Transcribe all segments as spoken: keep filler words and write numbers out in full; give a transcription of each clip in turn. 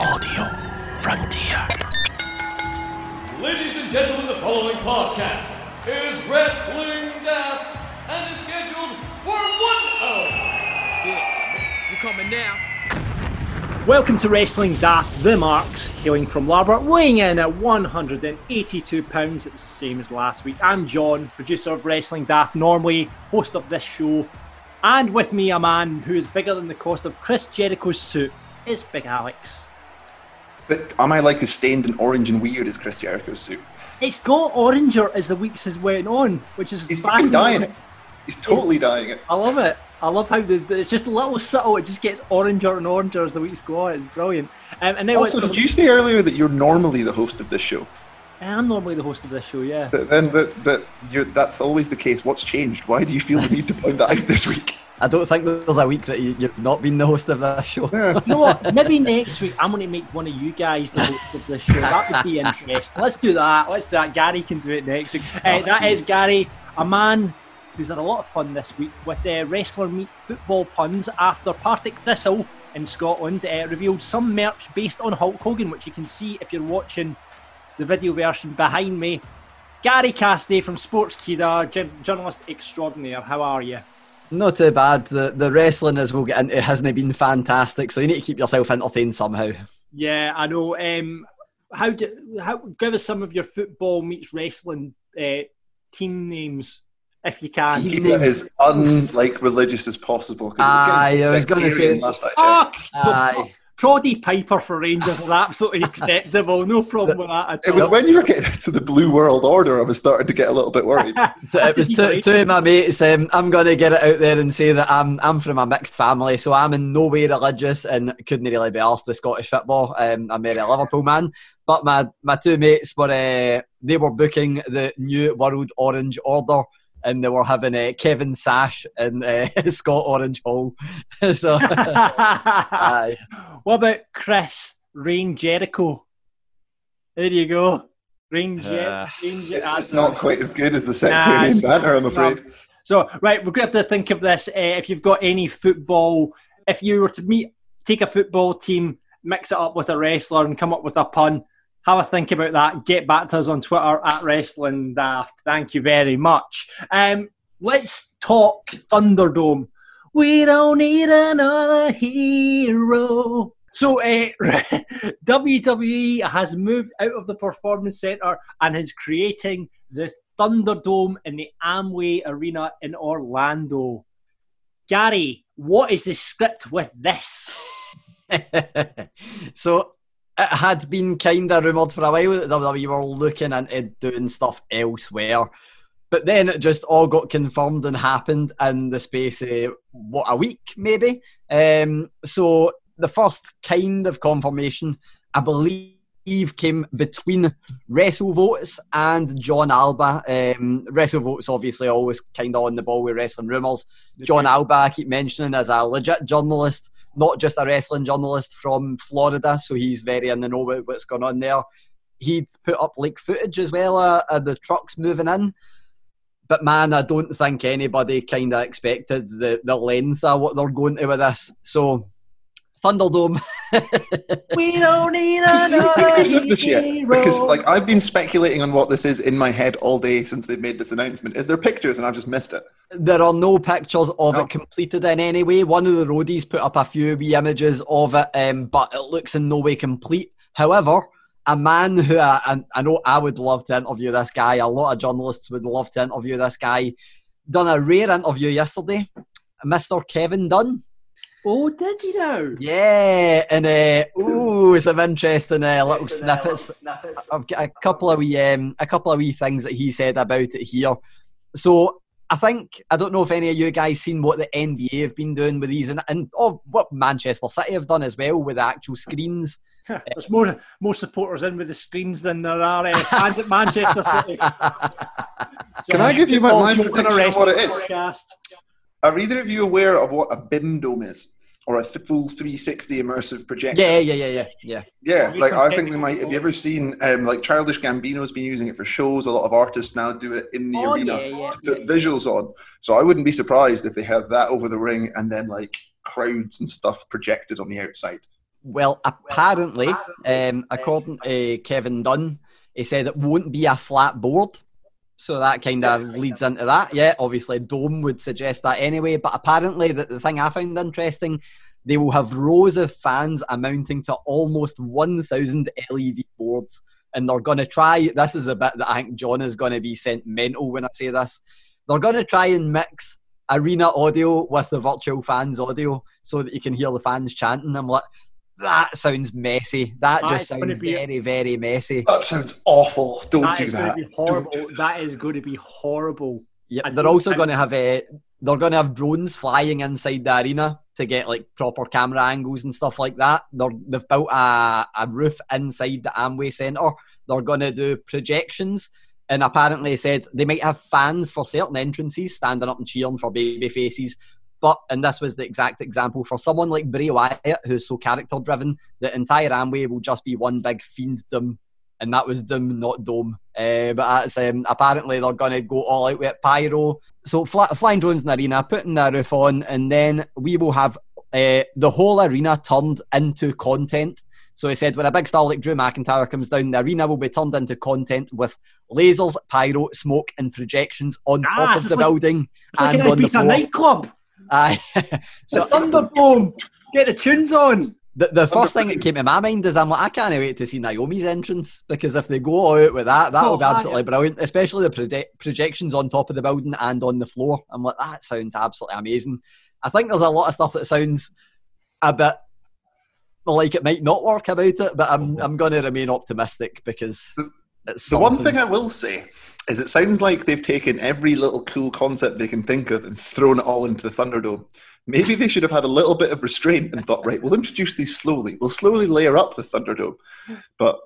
Audio Frontier. Ladies and gentlemen, the following podcast is Wrestling Daft and is scheduled for one hour. Yeah, we're coming now. Welcome to Wrestling Daft, the Marks, hailing from Larbert, weighing in at one hundred eighty-two pounds. It was the same as last week. I'm John, producer of Wrestling Daft, normally host of this show. And with me, a man who is bigger than the cost of Chris Jericho's suit. It's Big Alex. But am I like as stained and orange and weird as Chris Jericho's suit? It's got oranger as the weeks has went on, which is... He's fucking dying it. He's totally it's, dying it. I love it. I love how the, it's just a little subtle. It just gets oranger and oranger as the weeks go on. It's brilliant. Um, and then also, did you say earlier that you're normally the host of this show? I am normally the host of this show, yeah. But then, but, but you're, that's always the case. What's changed? Why do you feel the need to point that out this week? I don't think there's a week that you've not been the host of this show. Yeah. You know what? Maybe next week I'm going to make one of you guys the host of this show. That would be interesting. Let's do that. Let's do that. Gary can do it next week. Oh, uh, that geez. is Gary, a man who's had a lot of fun this week with uh, wrestler meet football puns after Partick Thistle in Scotland uh, revealed some merch based on Hulk Hogan, which you can see if you're watching the video version behind me. Gary Cassidy from Sportskeeda, j- journalist extraordinaire. How are you? Not too bad. The the wrestling, as we'll get into, hasn't been fantastic, so you need to keep yourself entertained somehow. Yeah, I know. Um, how do how give us some of your football meets wrestling uh, team names if you can? Keep it as unlike religious as possible. Aye, I was going to say. Fuck. Aye. Cody Piper for Rangers was absolutely acceptable. No problem with that at all. It was when you were getting into the Blue World Order I was starting to get a little bit worried. It was two, two of my mates. Um, I'm going to get it out there and say that I'm I'm from a mixed family, so I'm in no way religious and couldn't really be arsed with Scottish football. Um, I'm merely a Liverpool man. But my, my two mates, were uh, they were booking the new World Orange Order, and they were having uh, Kevin Sash and uh, Scott Orange Hall. So, aye. What about Chris Rain Jericho? There you go. Rain Jericho. Uh, it's, it's not quite as good as the sectarian nah, banner, I'm afraid. No. So, right, we're going to have to think of this. Uh, if you've got any football, if you were to meet, take a football team, mix it up with a wrestler and come up with a pun, have a think about that. Get back to us on Twitter at Wrestling Daft. Thank you very much. Um, let's talk Thunderdome. We don't need another hero. So uh, W W E has moved out of the Performance Center and is creating the Thunderdome in the Amway Arena in Orlando. Gary, what is the script with this? So... It had been kind of rumoured for a while that W W E were looking into doing stuff elsewhere. But then it just all got confirmed and happened in the space of, what, a week maybe? Um, so the first kind of confirmation, I believe, came between WrestleVotes and John Alba. Um, WrestleVotes obviously always kind of on the ball with wrestling rumours. John Alba, I keep mentioning, is a legit journalist. Not just a wrestling journalist from Florida, so he's very in the know about what's going on there. He'd put up like footage as well of uh, uh, the trucks moving in. But man, I don't think anybody kind of expected the, the length of what they're going to with this. So, Thunderdome. We don't need another hero. Because like, I've been speculating on what this is in my head all day since they've made this announcement. Is there pictures and I've just missed it? There are no pictures of no. it completed in any way. One of the roadies put up a few wee images of it, um, but it looks in no way complete. However, a man who I, I, I know I would love to interview this guy, a lot of journalists would love to interview this guy, done a rare interview yesterday, Mister Kevin Dunn. Oh, did he now? Yeah, and uh, oh, some interesting uh, little snippets. I've got a couple of wee, um, a couple of wee things that he said about it here. So I think, I don't know if any of you guys seen what the N B A have been doing with these, and, and oh, what Manchester City have done as well with the actual screens. Yeah, there's more more supporters in with the screens than there are uh, fans at Manchester City. So can I give you my, my prediction of what it is? Podcast. Are either of you aware of what a B I M dome is? Or a th- full three sixty immersive projector. Yeah, yeah, yeah, yeah, yeah. Yeah, like I think we might. Have you ever seen um, like Childish Gambino's been using it for shows? A lot of artists now do it in the oh, arena yeah, yeah, to put yeah, visuals yeah. on. So I wouldn't be surprised if they have that over the ring and then like crowds and stuff projected on the outside. Well, apparently, well, apparently um, according to Kevin Dunn, he said it won't be a flat board. So that kind of leads into that. Yeah, obviously dome would suggest that anyway. But apparently the, the thing I found interesting, they will have rows of fans amounting to almost one thousand L E D boards. And they're going to try, this is the bit that I think John is going to be sent mental when I say this. They're going to try and mix arena audio with the virtual fans audio so that you can hear the fans chanting. I'm like, that sounds messy. That, that just sounds very, a, very messy. That sounds awful. Don't that do is that. Going to be horrible. Do that is going to be horrible. Yeah, and they're also going to have a. They're going to have drones flying inside the arena to get like proper camera angles and stuff like that. They're, they've built a, a roof inside the Amway Center. They're going to do projections, and apparently said they might have fans for certain entrances standing up and cheering for baby faces. But, and this was the exact example, for someone like Bray Wyatt, who's so character-driven, the entire Amway will just be one big fienddom. And that was dim, not dome. Uh, but that's, um, apparently they're going to go all out with pyro. So fly, flying drones in the arena, putting the roof on, and then we will have uh, the whole arena turned into content. So he said, when a big star like Drew McIntyre comes down, the arena will be turned into content with lasers, pyro, smoke, and projections on ah, top of the like, building and like on the floor. It's like a nightclub. Aye, so Thunderdome, get the tunes on. The, the first thing that came to my mind is I'm like, I can't wait to see Naomi's entrance, because if they go out with that, that'll oh, be absolutely brilliant. Especially the proje- projections on top of the building and on the floor. I'm like, that sounds absolutely amazing. I think there's a lot of stuff that sounds a bit like it might not work about it, but I'm I'm going to remain optimistic because. The one thing I will say is it sounds like they've taken every little cool concept they can think of and thrown it all into the Thunderdome. Maybe they should have had a little bit of restraint and thought, right, we'll introduce these slowly. We'll slowly layer up the Thunderdome. But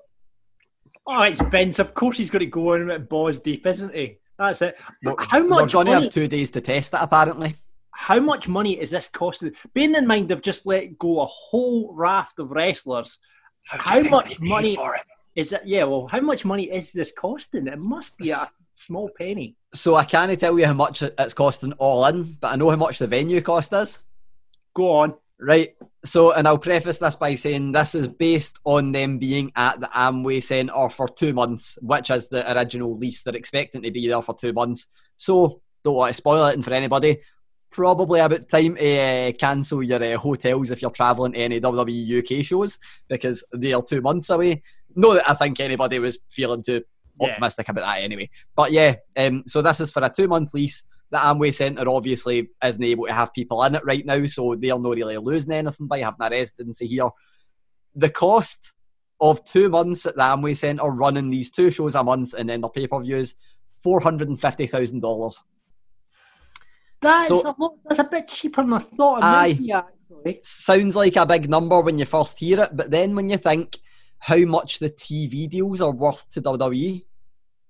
oh, it's Vince. Of course he's going to go in with balls deep, isn't he? That's it. Well, how much we're going to have two days to test that, apparently. How much money is this costing? Bearing in mind they've just let go a whole raft of wrestlers. How, how much money... For it? Is it, yeah, well, how much money is this costing? It must be a small penny. So I can't tell you how much it's costing all in, but I know how much the venue cost is. Go on. Right. So, and I'll preface this by saying this is based on them being at the Amway Center for two months, which is the original lease. They're expecting to be there for two months. So, don't want to spoil it for anybody. Probably about time to uh, cancel your uh, hotels if you're travelling to any W W E U K shows, because they are two months away. No, that I think anybody was feeling too optimistic yeah. about that anyway. But yeah, um, so this is for a two-month lease. The Amway Centre obviously isn't able to have people in it right now, so they're not really losing anything by having a residency here. The cost of two months at the Amway Centre running these two shows a month and then their pay-per-views, four hundred fifty thousand dollars. That's so, a lot. That's a bit cheaper than I thought. Aye, sounds like a big number when you first hear it, but then when you think how much the T V deals are worth to W W E.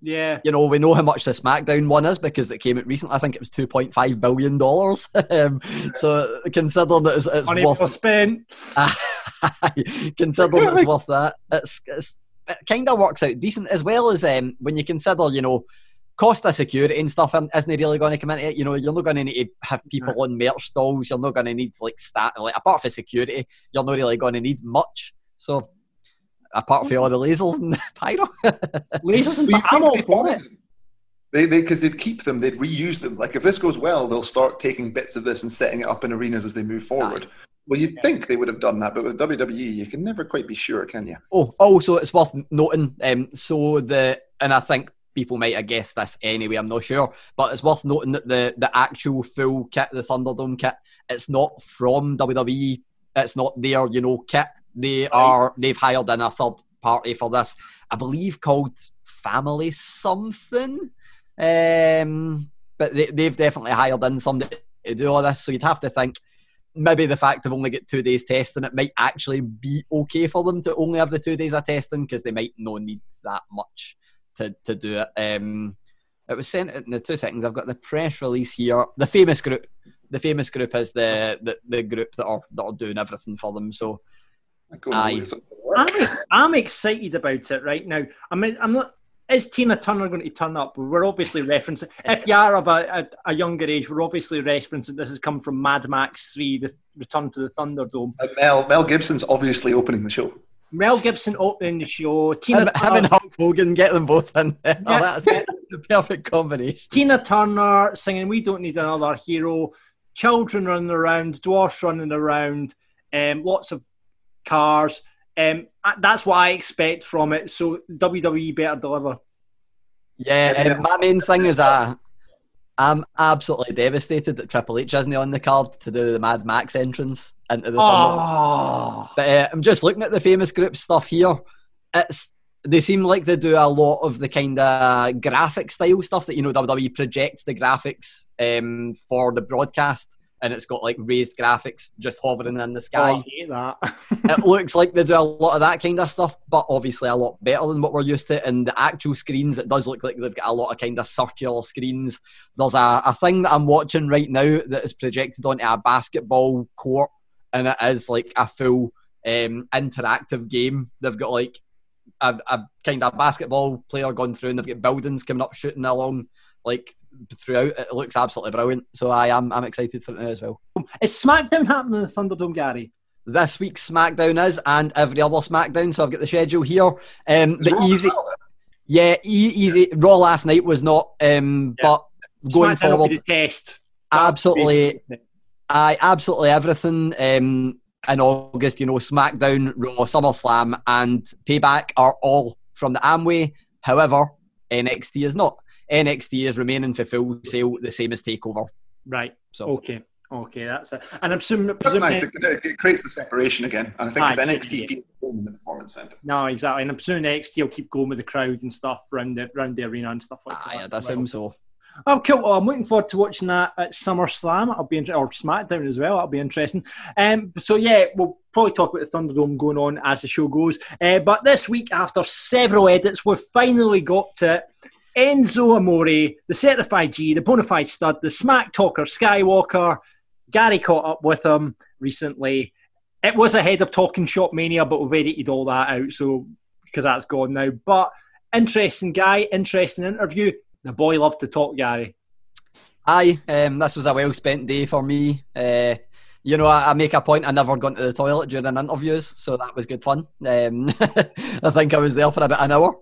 Yeah. You know, we know how much the Smackdown one is because it came out recently. I think it was two point five billion dollars. um, yeah. So considering that it's, it's worth... Money spent. Considering it's worth that, it's, it's, it kind of works out decent, as well as um, when you consider, you know, cost of security and stuff isn't really going to come into it. You know, you're not going to need to have people on merch stalls. You're not going to need, like, stat, like apart from security, you're not really going to need much. So... Apart from all the lasers and the pyro. Lasers and pyro. I'm all for it. They, they, because they'd keep them, they'd reuse them. Like, if this goes well, they'll start taking bits of this and setting it up in arenas as they move forward. Aye. Well, you'd yeah. think they would have done that, but with W W E, you can never quite be sure, can you? Oh, also, it's worth noting, um, so the, and I think people might have guessed this anyway, I'm not sure, but it's worth noting that the, the actual full kit, the Thunderdome kit, it's not from W W E. It's not their, you know, kit. They are, they've hired in a third party for this, I believe called Family Something. Um, but they, they've definitely hired in somebody to do all this. So you'd have to think maybe the fact they've only got two days testing, it might actually be okay for them to only have the two days of testing because they might not need that much to, to do it. Um, it was sent in the two seconds. I've got the press release here. The famous group. The famous group is the, the, the group that are, that are doing everything for them. So I, I'm, I'm excited about it right now. I mean, I'm not. Is Tina Turner going to turn up? We're obviously referencing. If you are of a, a, a younger age, we're obviously referencing. This has come from Mad Max three, the Return to the Thunderdome. And Mel Mel Gibson's obviously opening the show. Mel Gibson opening the show. Tina him, Turner, him and Hulk Hogan, get them both in there. Yeah. Oh, that's it. The perfect combination. Tina Turner singing "We Don't Need Another Hero." Children running around, dwarfs running around, um, lots of cars. Um, that's what I expect from it. So W W E better deliver. Yeah, um, my main thing is I, I'm absolutely devastated that Triple H isn't on the card to do the Mad Max entrance into the Thunderdome. But uh, I'm just looking at the famous group stuff here. It's they seem like they do a lot of the kind of graphic style stuff that, you know, W W E projects the graphics um, for the broadcast. And it's got like raised graphics just hovering in the sky. Oh, I hate that. It looks like they do a lot of that kind of stuff, but obviously a lot better than what we're used to. And the actual screens, it does look like they've got a lot of kind of circular screens. There's a, a thing that I'm watching right now that is projected onto a basketball court, and it is like a full um, interactive game. They've got like a, a kind of basketball player going through, and they've got buildings coming up shooting along. Like throughout, it looks absolutely brilliant. So I am, I'm excited for it now as well. Is SmackDown happening in the Thunderdome, Gary? This week's SmackDown is, and every other SmackDown. So I've got the schedule here. Um, the Raw easy, yeah, e- easy. Raw last night was not, um, yeah. but going SmackDown forward, the test. absolutely, I absolutely everything. Um, in August, you know, SmackDown, Raw, SummerSlam, and Payback are all from the Amway. However, N X T is not. N X T is remaining for Full Sail, the same as TakeOver. Right. So okay. Okay, that's it. And I'm assuming... That's nice. It, it creates the separation again. And I think I it's N X T feels home in the Performance Center. No, exactly. And I'm assuming N X T will keep going with the crowd and stuff around the, around the arena and stuff like ah, that. Yeah, that seems so. Oh, cool. Well, I'm looking forward to watching that at SummerSlam. I'll be in, or SmackDown as well. That'll be interesting. Um, so, yeah, we'll probably talk about the Thunderdome going on as the show goes. Uh, but this week, after several edits, we've finally got to... Enzo Amore, the certified G, the bona fide stud, the smack talker Skywalker. Gary caught up with him recently. It was ahead of Talking Shop Mania, but we've edited all that out, so because that's gone now. But interesting guy, interesting interview. The boy loved to talk, Gary. Aye, um, this was a well spent day for me. Uh, you know, I, I make a point of never going to the toilet during interviews, so that was good fun. Um, I think I was there for about an hour.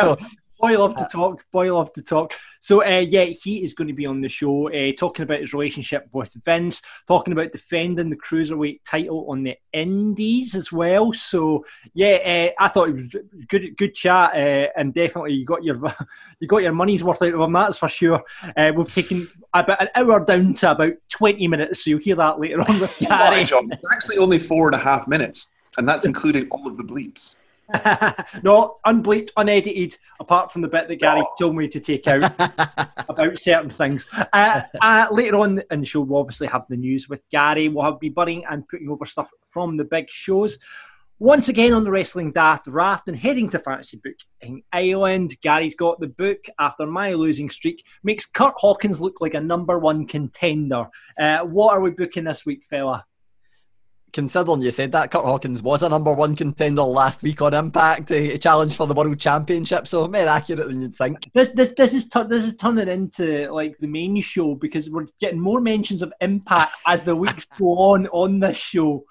so, Boy love to talk, boy love to talk. So, uh, yeah, he is going to be on the show uh, talking about his relationship with Vince, talking about defending the Cruiserweight title on the Indies as well. So, yeah, uh, I thought it was good good chat uh, and definitely you got your you got your money's worth out of him, that's for sure. Uh, we've taken about an hour down to about twenty minutes, so you'll hear that later on with Gary. It's actually only four and a half minutes, and that's including all of the bleeps. No, unbleeped, unedited, apart from the bit that Gary oh. told me to take out about certain things. Uh, uh, later on in the show, we'll obviously have the news with Gary. We'll be budding and putting over stuff from the big shows. Once again on the Wrestling Daft Raft and heading to Fantasy Booking Island, Gary's got the book after my losing streak makes Curt Hawkins look like a number one contender. Uh, what are we booking this week, fella? Considering you said that, Curt Hawkins was a number one contender last week on Impact, a challenge for the World Championship, so more accurate than you'd think. This this this is tu- this is turning into like the main show because we're getting more mentions of Impact as the weeks go on on this show.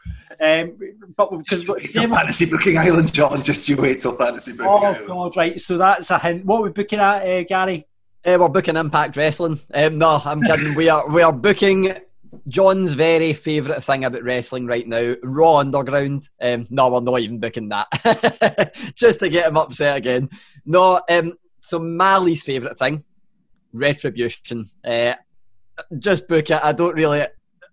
Um, but because just wait till never... Fantasy Booking Island, John. Just you wait till Fantasy Booking oh, Island. Oh God, right. So that's a hint. What are we booking at, uh, Gary? Uh, we're booking Impact Wrestling. Um, no, I'm kidding. we are we are booking. John's very favourite thing about wrestling right now, Raw Underground. Um, no, we're not even booking that. Just to get him upset again. No, um, so my least favourite thing, Retribution. Uh, just book it. I don't really...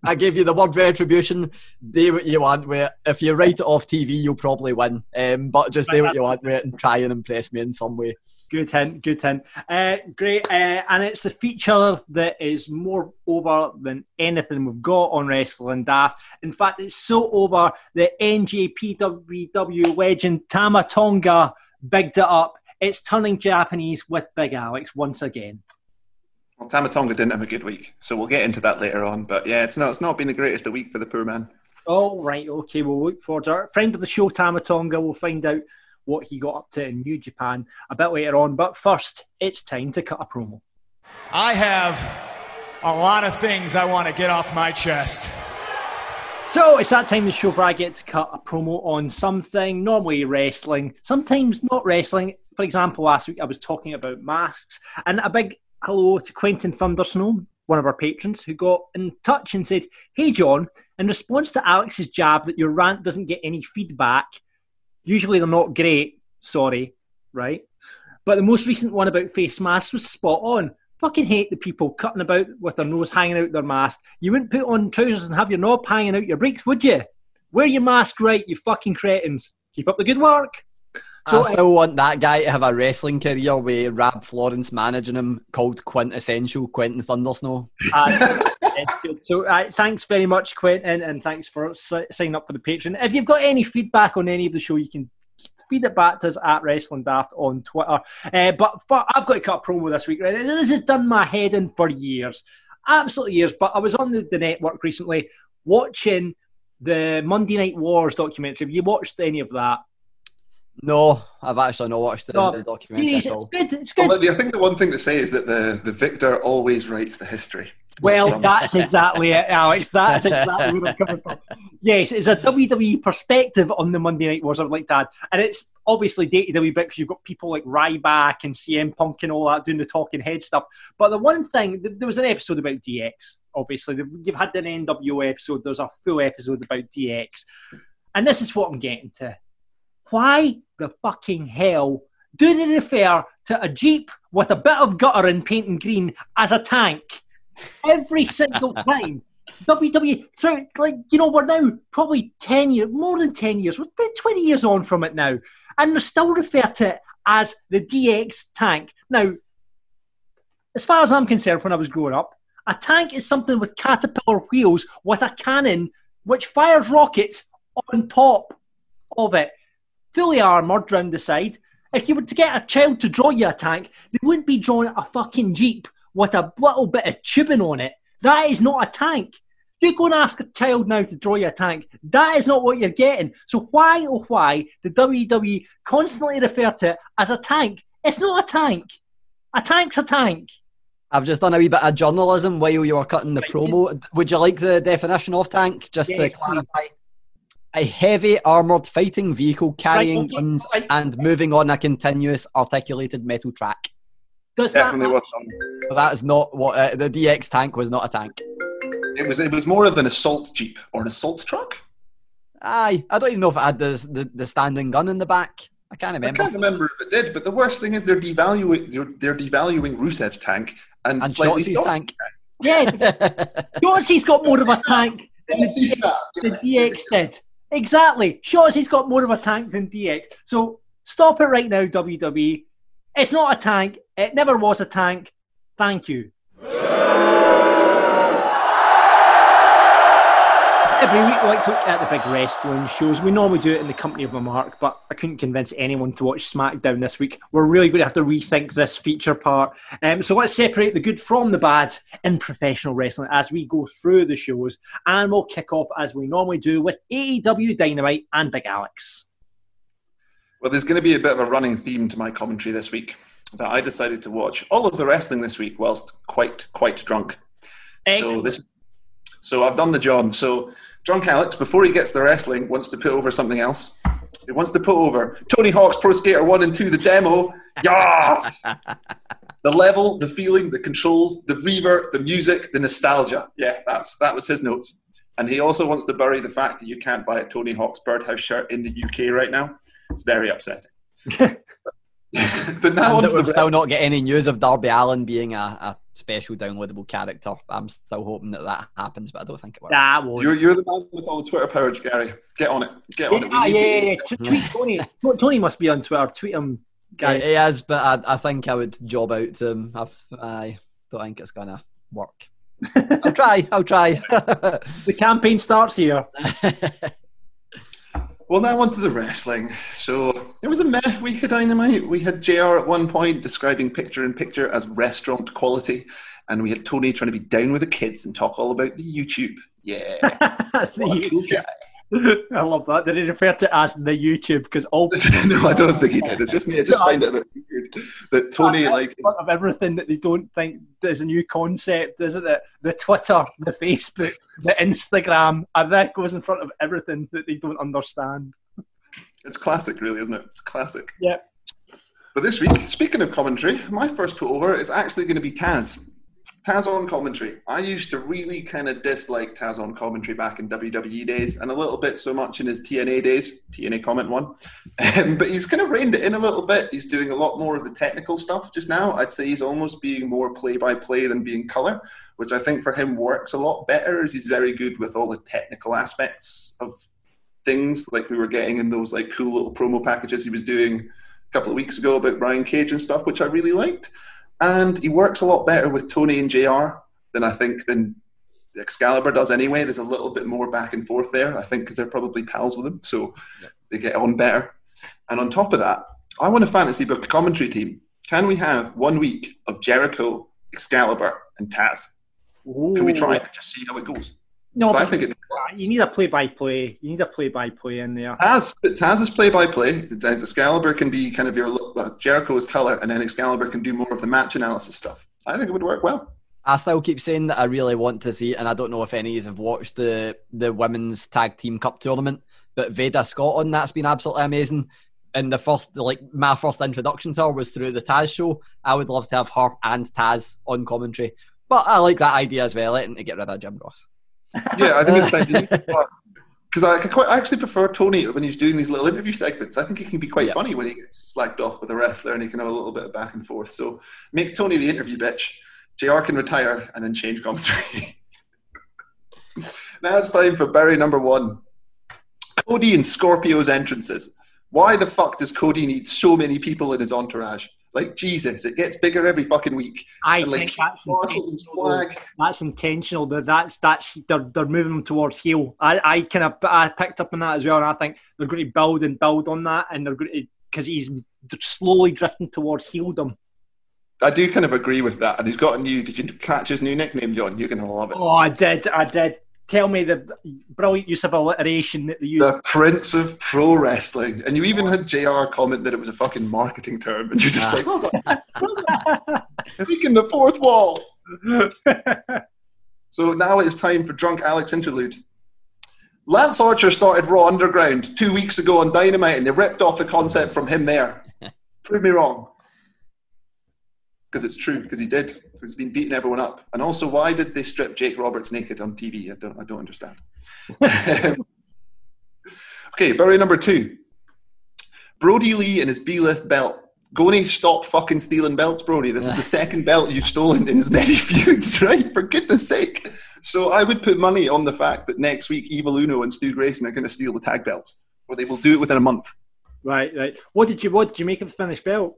I gave you the word retribution. Do what you want with it. If you write it off T V, you'll probably win. Um, but just do what you want with it and try and impress me in some way. Good hint, good hint. Uh, great. Uh, and it's the feature that is more over than anything we've got on Wrestling Daft. In fact, it's so over that N J P W legend Tama Tonga bigged it up. It's turning Japanese with Big Alex once again. Well, Tama Tonga didn't have a good week, so we'll get into that later on. But yeah, it's not it's not been the greatest of week for the poor man. All right, okay, we'll look forward to it. Friend of the show, Tama Tonga, we'll find out what he got up to in New Japan a bit later on. But first, it's time to cut a promo. I have a lot of things I want to get off my chest. So it's that time in the show where I get to cut a promo on something, normally wrestling, sometimes not wrestling. For example, last week I was talking about masks, and a big hello to Quentin Thundersnow, one of our patrons, who got in touch and said, "Hey John, in response to Alex's jab that your rant doesn't get any feedback, usually they're not great, sorry, right? But the most recent one about face masks was spot on. Fucking hate the people cutting about with their nose hanging out their mask. You wouldn't put on trousers and have your knob hanging out your brakes, would you? Wear your mask right, you fucking cretins. Keep up the good work." So I still want that guy to have a wrestling career with Rab Florence managing him, called Quintessential Quentin Thundersnow. Uh, so uh, thanks very much, Quentin, and thanks for signing up for the Patreon. If you've got any feedback on any of the show, you can feed it back to us at Wrestling Daft on Twitter. Uh, but for, I've got to cut a promo this week, right? And this has done my head in for years. Absolutely years. But I was on the, the network recently watching the Monday Night Wars documentary. Have you watched any of that? No, I've actually not watched the, no, the documentary geez, at all. It's good, it's good. Well, I think the one thing to say is that the, the victor always writes the history. Well, that's exactly it, Alex. That's exactly where I'm coming from. Yes, it's a W W E perspective on the Monday Night Wars, I would like to add. And it's obviously dated a wee bit because you've got people like Ryback and C M Punk and all that doing the talking head stuff. But the one thing, there was an episode about D X, obviously. You've had an N W O episode. There's a full episode about D X. And this is what I'm getting to. Why the fucking hell do they refer to a Jeep with a bit of gutter and paint and green as a tank every single time? W W E, so, like, you know, we're now probably ten years, more than ten years, we're about twenty years on from it now, and they still refer to it as the D X tank. Now, as far as I'm concerned, when I was growing up, a tank is something with caterpillar wheels with a cannon which fires rockets on top of it, fully armoured round the side. If you were to get a child to draw you a tank, they wouldn't be drawing a fucking Jeep with a little bit of tubing on it. That is not a tank. You go and ask a child now to draw you a tank. That is not what you're getting. So why, oh why, the W W E constantly refer to it as a tank? It's not a tank. A tank's a tank. I've just done a wee bit of journalism while you were cutting the promo. Would you like the definition of tank, just yes, to clarify? Please. A heavy armoured fighting vehicle carrying right, okay, guns right, and moving on a continuous articulated metal track. Does Definitely that was That is not what uh, the D X tank was. Not a tank. It was. It was more of an assault jeep or an assault truck. Aye, I don't even know if it had the the, the standing gun in the back. I can't remember. I can't remember if it did. But the worst thing is they're devaluing they're, they're devaluing Rusev's tank and, and Shotzi's tank. tank. Yeah, Shotzi's got more of a tank than the, the D X did. Exactly. Shotzi's got more of a tank than D X. So stop it right now, W W E. It's not a tank. It never was a tank. Thank you. Every week we like to look at the big wrestling shows. We normally do it in the company of my Mark, but I couldn't convince anyone to watch SmackDown this week. We're really going to have to rethink this feature part. Um, so let's separate the good from the bad in professional wrestling as we go through the shows. And we'll kick off, as we normally do, with A E W Dynamite and Big Alex. Well, there's going to be a bit of a running theme to my commentary this week, that I decided to watch all of the wrestling this week whilst quite, quite drunk. Excellent. So this So I've done the John. So Drunk Alex, before he gets the wrestling, wants to put over something else. He wants to put over Tony Hawk's Pro Skater one and two, the demo. Yes! The level, the feeling, the controls, the reverb, the music, the nostalgia. Yeah, that's that was his notes. And he also wants to bury the fact that you can't buy a Tony Hawk's Birdhouse shirt in the U K right now. It's very upsetting. the now that we're rest. still not getting any news of Darby Allin being a, a special downloadable character. I'm still hoping that that happens, but I don't think it will. That won't. You're, you're the man with all the Twitter powers, Gary. Get on it. Get on it. Ah, yeah, yeah, yeah. Tweet Tony. Tony must be on Twitter. Tweet him, Gary. He is, but I, I think I would job out to him. I've, I don't think it's going to work. I'll try. I'll try. The campaign starts here. Well, now on to the wrestling. So it was a meh week of Dynamite. We had J R at one point describing picture-in-picture as restaurant quality, and we had Tony trying to be down with the kids and talk all about the YouTube. Yeah. the what a cool guy. I love that. Did he refer to it as the YouTube? Because all no, I don't think he did. It's just me. I just find it a bit weird that Tony, like, part of everything that they don't think is a new concept, isn't it? The Twitter, the Facebook, the Instagram, and that goes in front of everything that they don't understand. It's classic, really, isn't it? It's classic. Yeah. But this week, speaking of commentary, my first put over is actually going to be Taz. Taz on commentary. I used to really kind of dislike Taz on commentary back in W W E days, and a little bit so much in his T N A days, T N A comment one. Um, but he's kind of reined it in a little bit. He's doing a lot more of the technical stuff just now. I'd say he's almost being more play-by-play than being colour, which I think for him works a lot better, as he's very good with all the technical aspects of things like we were getting in those like cool little promo packages he was doing a couple of weeks ago about Brian Cage and stuff, which I really liked. And he works a lot better with Tony and J R than I think than Excalibur does anyway. There's a little bit more back and forth there, I think, because they're probably pals with him, so yeah. They get on better. And on top of that, I want a fantasy book commentary team. Can we have one week of Jericho, Excalibur, and Taz? Ooh. Can we try it and just see how it goes? No, I think it you need a play-by-play. You need a play-by-play in there. Taz, Taz is play-by-play. Excalibur can be kind of your well, Jericho's colour, and then Excalibur can do more of the match analysis stuff. I think it would work well. I still keep saying that I really want to see, and I don't know if any of you have watched the the Women's Tag Team Cup tournament, but Veda Scott on that's been absolutely amazing. And the first, like my first introduction to her was through the Taz show. I would love to have her and Taz on commentary, but I like that idea as well, letting to get rid of Jim Ross. Yeah, I think it's like because I, I actually prefer Tony when he's doing these little interview segments. I think it can be quite yeah. funny when he gets slacked off with a wrestler and he can have a little bit of back and forth. So make Tony the interview bitch. J R can retire and then change commentary. Now it's time for Barry number one. Cody and Scorpio's entrances. Why the fuck does Cody need so many people in his entourage? Like, Jesus, it gets bigger every fucking week. I and, like, think that's intentional. Flag. That's intentional. That's, that's, they're, they're moving them towards heel. I, I kind of I picked up on that as well, and I think they're going to build and build on that, and they're going to, because he's slowly drifting towards heeldom. I do kind of agree with that, and he's got a new, did you catch his new nickname, John? You're going to love it. Oh, I did, I did. Tell me the brilliant use of alliteration that they use. The Prince of Pro Wrestling. And you even had J R comment that it was a fucking marketing term. And you're just like, hold on. Breaking the fourth wall. So now it's time for Drunk Alex Interlude. Lance Archer started Raw Underground two weeks ago on Dynamite, and they ripped off the concept from him there. Prove me wrong. Because it's true, because he did. He's been beating everyone up. And also, why did they strip Jake Roberts naked on T V? I don't I don't understand. Okay, Barry number two. Brody Lee and his B-list belt. Goni, stop fucking stealing belts, Brody. This is the second belt you've stolen in as many feuds, right? For goodness sake. So I would put money on the fact that next week, Evil Uno and Stu Grayson are going to steal the tag belts. Or they will do it within a month. Right, right. What did you, what did you make of the finished belt?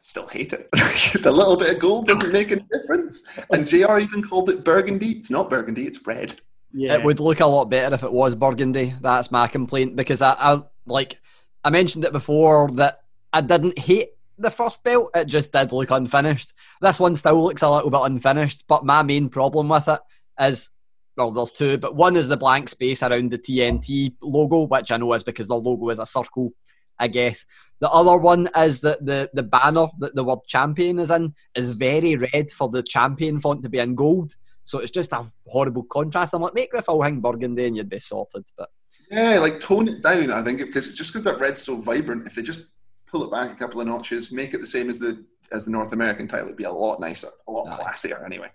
Still hate it. The little bit of gold doesn't make any difference. And J R even called it burgundy. It's not burgundy, it's red. Yeah. It would look a lot better if it was burgundy. That's my complaint, because I, I like I mentioned it before that I didn't hate the first belt. It just did look unfinished. This one still looks a little bit unfinished, but my main problem with it is, well, there's two, but one is the blank space around the T N T logo, which I know is because the logo is a circle, I guess. The other one is that the, the banner that the word champion is in is very red for the champion font to be in gold. So it's just a horrible contrast. I'm like, make the full thing burgundy and you'd be sorted. But yeah, like tone it down, I think, because it's just because that red's so vibrant. If they just pull it back a couple of notches, make it the same as the as the North American title, it'd be a lot nicer, a lot right. classier anyway.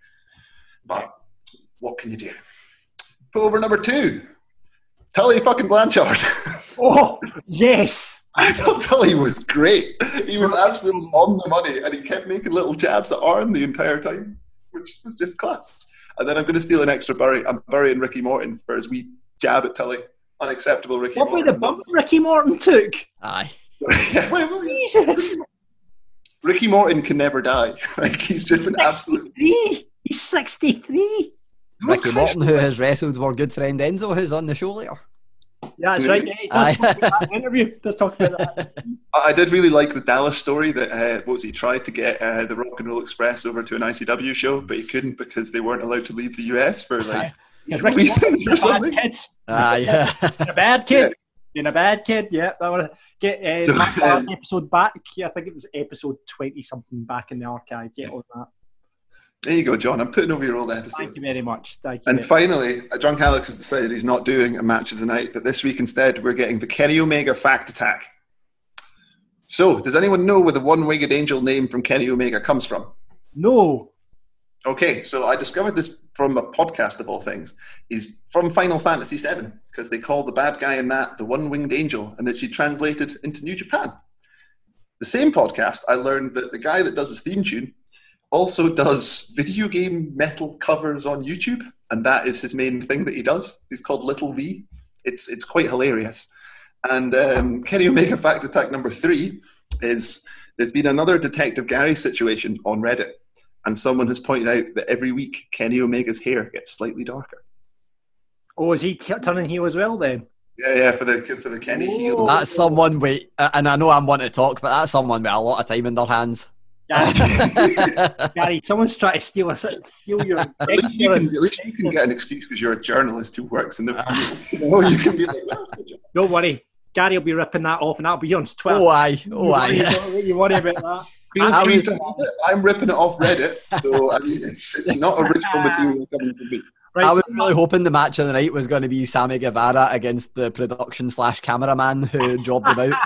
But what can you do? Put over number two. Tully fucking Blanchard. Oh, yes. I thought Tully was great. He was absolutely on the money, and he kept making little jabs at Arn the entire time, which was just class. And then I'm going to steal an extra bury. I'm burying Ricky Morton for his wee jab at Tully. Unacceptable, Ricky Morton. What way the bump Ricky Morton took? Aye. Jesus. Ricky Morton can never die. Like, he's just an absolute... He's sixty-three. Ricky Morton, who has wrestled our good friend Enzo, who's on the show later. Yeah, that's right. Yeah, that interview. Let's talk about that. I did really like the Dallas story that uh, what was he tried to get uh, the Rock and Roll Express over to an I C W show, but he couldn't because they weren't allowed to leave the U S for like yeah, reasons or something. Ah, uh, yeah, a bad kid. Yeah. Being a bad kid, yeah. That was, get uh, so, back um, episode back. Yeah, I think it was episode twenty something back in the archive. Get on that. There you go, John. I'm putting over your old episodes. Thank you very much. Thank you. And finally, much. Drunk Alex has decided he's not doing a match of the night, but this week instead, we're getting the Kenny Omega fact attack. So, does anyone know where the one-winged angel name from Kenny Omega comes from? No. Okay, so I discovered this from a podcast of all things. He's from Final Fantasy seven, because they call the bad guy in that the one-winged angel, and it's translated into New Japan. The same podcast, I learned that the guy that does his theme tune also does video game metal covers on YouTube, and that is his main thing that he does. He's called Little V. It's it's quite hilarious. And um, Kenny Omega fact attack number three is there's been another Detective Gary situation on Reddit, and someone has pointed out that every week Kenny Omega's hair gets slightly darker. Oh, is he turning heel as well then? Yeah, yeah, for the for the Kenny oh, heel. That's someone with, and I know I'm one to talk, but that's someone with a lot of time in their hands. Gary, someone's trying to steal, a, steal your... At least you can, at least you can get an excuse because you're a journalist who works in the field. Oh, you can be like, well, don't worry, Gary will be ripping that off and that'll be on Twitter. Oh aye, oh aye. You worry about that. Feel free to have it. I'm ripping it off Reddit, so I mean, it's, it's not original material coming from me. Right, I was so really hoping the match of the night was going to be Sammy Guevara against the production slash cameraman who jobbed him out.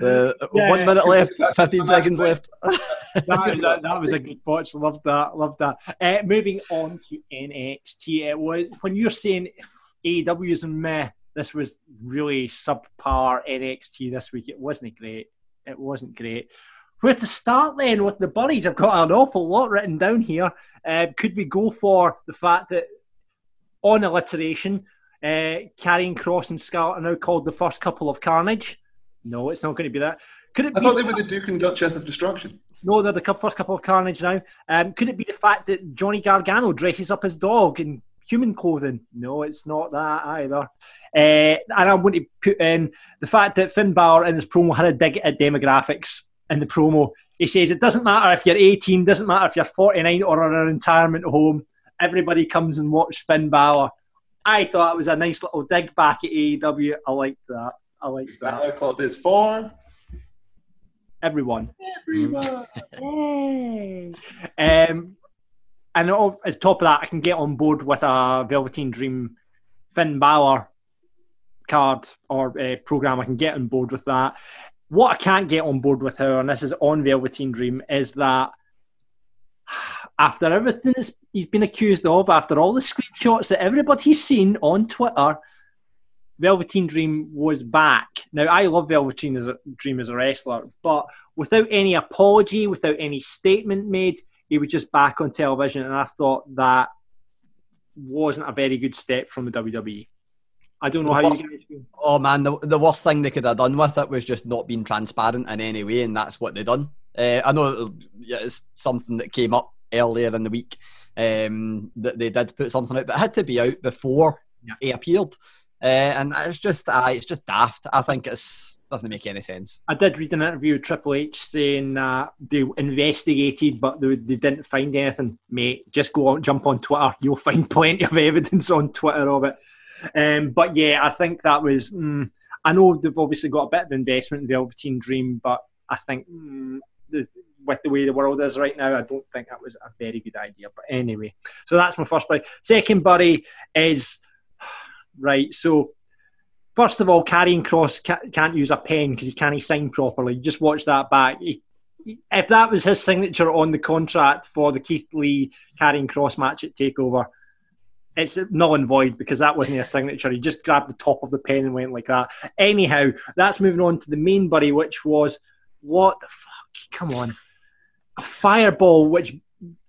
Uh, yeah, one yeah. minute left, fifteen seconds left. that, that, that was a good watch. Loved that. Loved that. Uh, moving on to N X T. It was when you're saying A E W's and meh, this was really subpar N X T this week. It wasn't great. It wasn't great. Where to start then with the buddies? I've got an awful lot written down here. Uh, could we go for the fact that on alliteration, uh, Karrion Kross and Scarlett are now called the first couple of Carnage? No, it's not going to be that. Could it I be thought they were the Duke and Duchess of Destruction. No, they're the first couple of Carnage now. Um, could it be the fact that Johnny Gargano dresses up his dog in human clothing? No, it's not that either. Uh, and I want to put in the fact that Finn Balor in his promo had a dig at demographics in the promo. He says, it doesn't matter if you're eighteen, doesn't matter if you're forty-nine or on a retirement home, everybody comes and watch Finn Balor. I thought it was a nice little dig back at A E W. I liked that. I like that. Balor Club is for everyone. Everyone. Yay. Um, and on top of that, I can get on board with a Velveteen Dream Finn Balor card or uh, program. I can get on board with that. What I can't get on board with, her, and this is on Velveteen Dream, is that after everything that's, he's been accused of, after all the screenshots that everybody's seen on Twitter, Velveteen Dream was back. Now, I love Velveteen as a, Dream as a wrestler, but without any apology, without any statement made, he was just back on television, and I thought that wasn't a very good step from the W W E. I don't know the how worst, you guys feel. Oh, man, the, the worst thing they could have done with it was just not being transparent in any way, and that's what they done. Uh, I know it's something that came up earlier in the week, um, that they did put something out, but it had to be out before yeah. he appeared. Uh, and it's just uh, it's just daft. I think it doesn't make any sense. I did read an interview with Triple H saying uh, they investigated, but they, they didn't find anything. Mate, just go on, jump on Twitter. You'll find plenty of evidence on Twitter of it. Um, but yeah, I think that was... Mm, I know they've obviously got a bit of investment in the Velveteen Dream, but I think mm, the, with the way the world is right now, I don't think that was a very good idea. But anyway, so that's my first buddy. Second buddy is... Right, so first of all, Karrion Kross can't use a pen because he can't sign properly. Just watch that back. He, he, if that was his signature on the contract for the Keith Lee Karrion Kross match at TakeOver, it's null and void because that wasn't a signature. He just grabbed the top of the pen and went like that. Anyhow, that's moving on to the main buddy, which was, what the fuck? Come on. A fireball which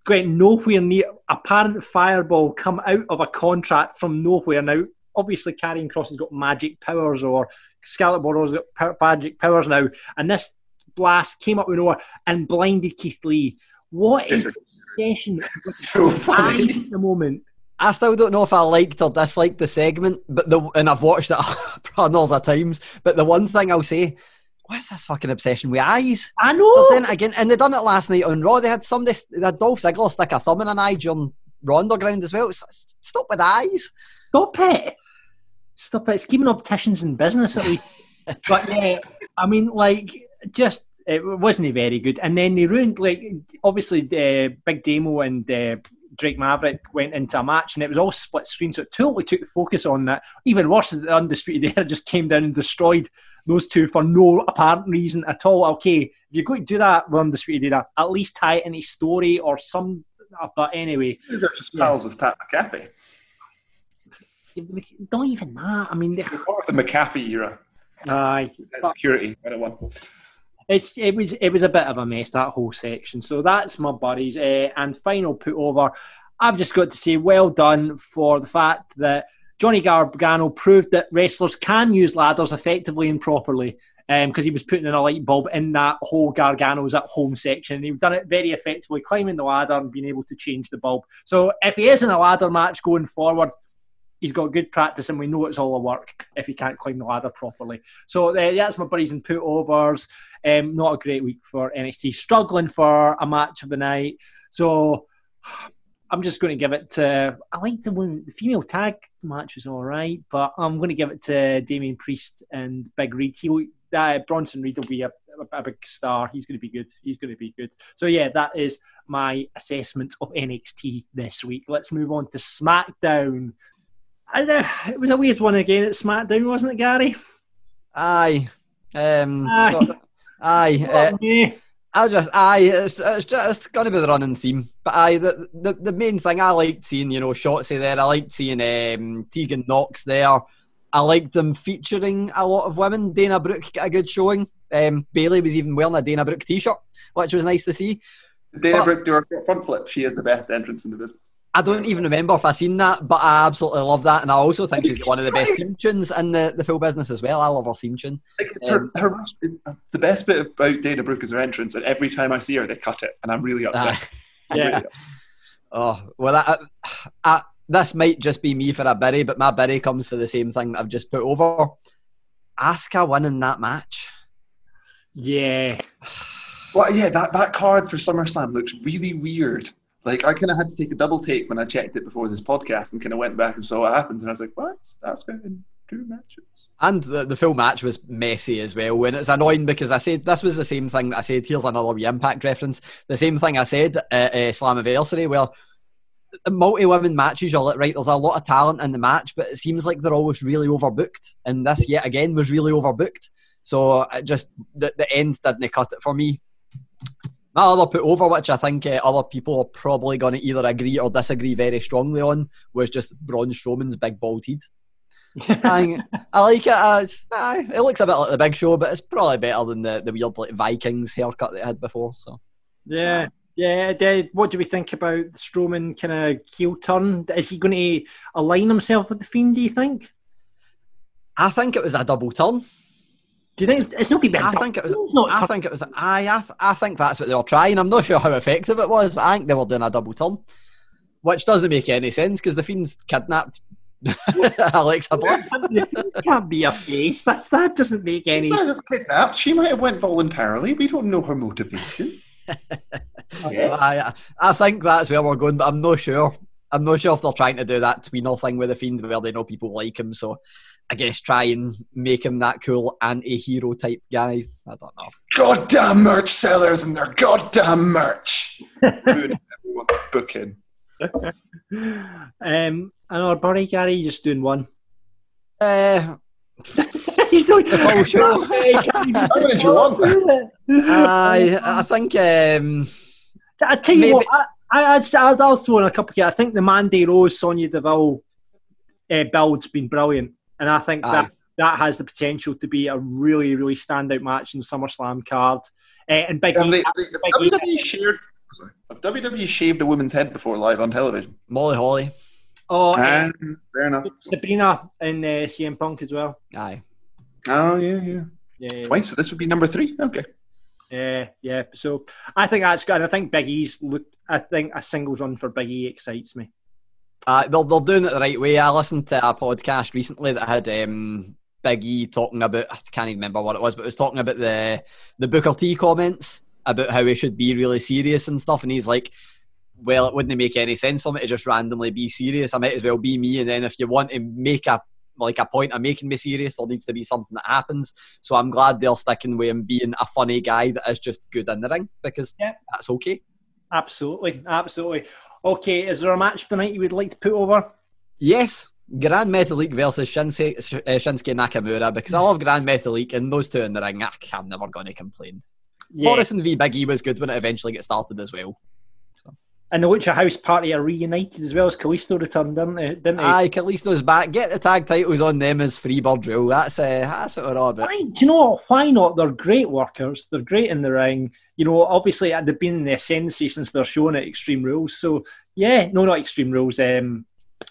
went nowhere near. Apparent fireball come out of a contract from nowhere. Now, obviously, Karrion Kross has got magic powers, or Excalibur has got magic powers now. And this blast came up with nowhere and blinded Keith Lee. What is the obsession with so funny at the moment? I still don't know if I liked or disliked the segment, but the and I've watched it hundreds of times. But the one thing I'll say, what's this fucking obsession with eyes? I know. But then again, and they done it last night on Raw. They had somebody, they had Dolph Ziggler stick a thumb in an eye during Raw Underground as well. It's, it's, stop with eyes. Stop it. Stop it. It's keeping opticians in business at least. But yeah, I mean, like, just. It wasn't very good. And then they ruined, like, obviously uh, Big Damo and uh, Drake Maverick went into a match and it was all split screen, so it totally took the focus on that. Even worse is the Undisputed Era just came down and destroyed those two for no apparent reason at all. Okay, if you're going to do that with Undisputed Era, at least tie it in a story or some... But anyway... There's the smells of Pat McAfee. Not even that. I mean... Part of the McAfee era. Aye. That's security. I don't want... It's, it was it was a bit of a mess, that whole section. So that's my buddies. Uh, and final put over, I've just got to say well done for the fact that Johnny Gargano proved that wrestlers can use ladders effectively and properly, because um, he was putting in a light bulb in that whole Gargano's at home section. And he'd done it very effectively, climbing the ladder and being able to change the bulb. So if he is in a ladder match going forward, he's got good practice, and we know it's all a work if he can't climb the ladder properly. So uh, that's my buddies and put-overs. Um, not a great week for N X T. Struggling for a match of the night. So I'm just going to give it to... I like the one... The female tag match was all right, but I'm going to give it to Damian Priest and Big Reed. He'll, uh, Bronson Reed will be a, a, a big star. He's going to be good. He's going to be good. So yeah, that is my assessment of N X T this week. Let's move on to SmackDown. I know, it was a weird one again at SmackDown, wasn't it, Gary? Aye. Um, aye. So, aye. Uh, me. I just, aye, it's, it's, it's going to be the running theme. But aye, the, the, the main thing I liked seeing, you know, Shotzi there. I liked seeing um, Tegan Knox there. I liked them featuring a lot of women. Dana Brooke got a good showing. Um, Bayley was even wearing a Dana Brooke t-shirt, which was nice to see. Dana but, Brooke do her front flip. She is the best entrance in the business. I don't even remember if I seen that, but I absolutely love that, and I also think she's got one of the best theme tunes in the, the full business as well. I love her theme tune. It's her, um, her, the best bit about Dana Brooke is her entrance, and every time I see her, they cut it, and I'm really upset. Uh, yeah. I'm really upset. Oh well, I, I, I, this might just be me for a berry, but my berry comes for the same thing that I've just put over. Asuka winning that match. Yeah. Well, yeah, that that card for SummerSlam looks really weird. Like, I kind of had to take a double take when I checked it before this podcast and kind of went back and saw what happens. And I was like, what? That's going in two matches. And the, the full match was messy as well. And it's annoying because I said, this was the same thing that I said, here's another wee Impact reference, the same thing I said at uh, uh, Slammiversary, where multi-women matches are like, right, there's a lot of talent in the match, but it seems like they're always really overbooked. And this, yet again, was really overbooked. So it just, the, the end didn't cut it for me. My other put over, which I think uh, other people are probably going to either agree or disagree very strongly on, was just Braun Strowman's big bald head. I, I like it. As, uh, it looks a bit like the Big Show, but it's probably better than the, the weird like Vikings haircut that I had before. So yeah, yeah. yeah. What do we think about Strowman kind of heel turn? Is he going to align himself with the Fiend? Do you think? I think it was a double turn. Do you think it's, it's not going to be? I think it was. I think it was. I, I, I think that's what they were trying. I'm not sure how effective it was, but I think they were doing a double turn, which doesn't make any sense because the Fiend's kidnapped Alexa Bliss. The Fiend can't be a face. That that doesn't make any sense. She's not just kidnapped. She might have went voluntarily. We don't know her motivation. Okay. I I think that's where we're going, but I'm not sure. I'm not sure if they're trying to do that tweener thing with the Fiend where they know people like him, so I guess try and make him that cool anti-hero type guy. I don't know. Goddamn merch sellers and their goddamn merch. Ruining everyone's booking. um, Another buddy, Gary, you're just doing one. Uh, He's doing the whole show. How many do you want? I, I think... Um, I tell you maybe, what... I, I, I'd, I'd, I'll throw in a couple here. I think the Mandy Rose, Sonya Deville uh, build's been brilliant. And I think Aye. that that has the potential to be a really, really standout match in the SummerSlam card. Uh, and Big have they, e, they, have Big W W E e, shared, sorry, have W W E shaved a woman's head before live on television? Molly Holly. Oh, um, uh, fair enough. Sabrina and uh, C M Punk as well. Aye. Oh, yeah, yeah. yeah. Twice, so this would be number three? Okay. Yeah, uh, yeah. So I think that's good. I think Big E's looked. I think a singles run for Big E excites me. Uh, they're, they're doing it the right way. I listened to a podcast recently that had um, Big E talking about, I can't even remember what it was, but it was talking about the, the Booker T comments about how he should be really serious and stuff. And he's like, well, it wouldn't make any sense for me to just randomly be serious. I might as well be me. And then if you want to make a like a point of making me serious, there needs to be something that happens. So I'm glad they're sticking with him being a funny guy that is just good in the ring, because yeah. that's okay. Absolutely, absolutely. Okay, is there a match tonight you would like to put over? Yes, Grand Metalik versus Shinsuke, uh, Shinsuke Nakamura, because I love Grand Metalik, and those two in the ring, I'm never going to complain. Yeah. Morrison v Big E was good when it eventually got started as well. So. And the Lucha House Party are reunited as well, as Kalisto returned, didn't they? Didn't they? Aye, Kalisto's back. Get the tag titles on them as Freebird Rule. That's, uh, that's what we're all about. Why, do you know what? Why not? They're great workers. They're great in the ring. You know, obviously, they've been in the ascendancy since they're shown at Extreme Rules. So, yeah. No, not Extreme Rules. Um,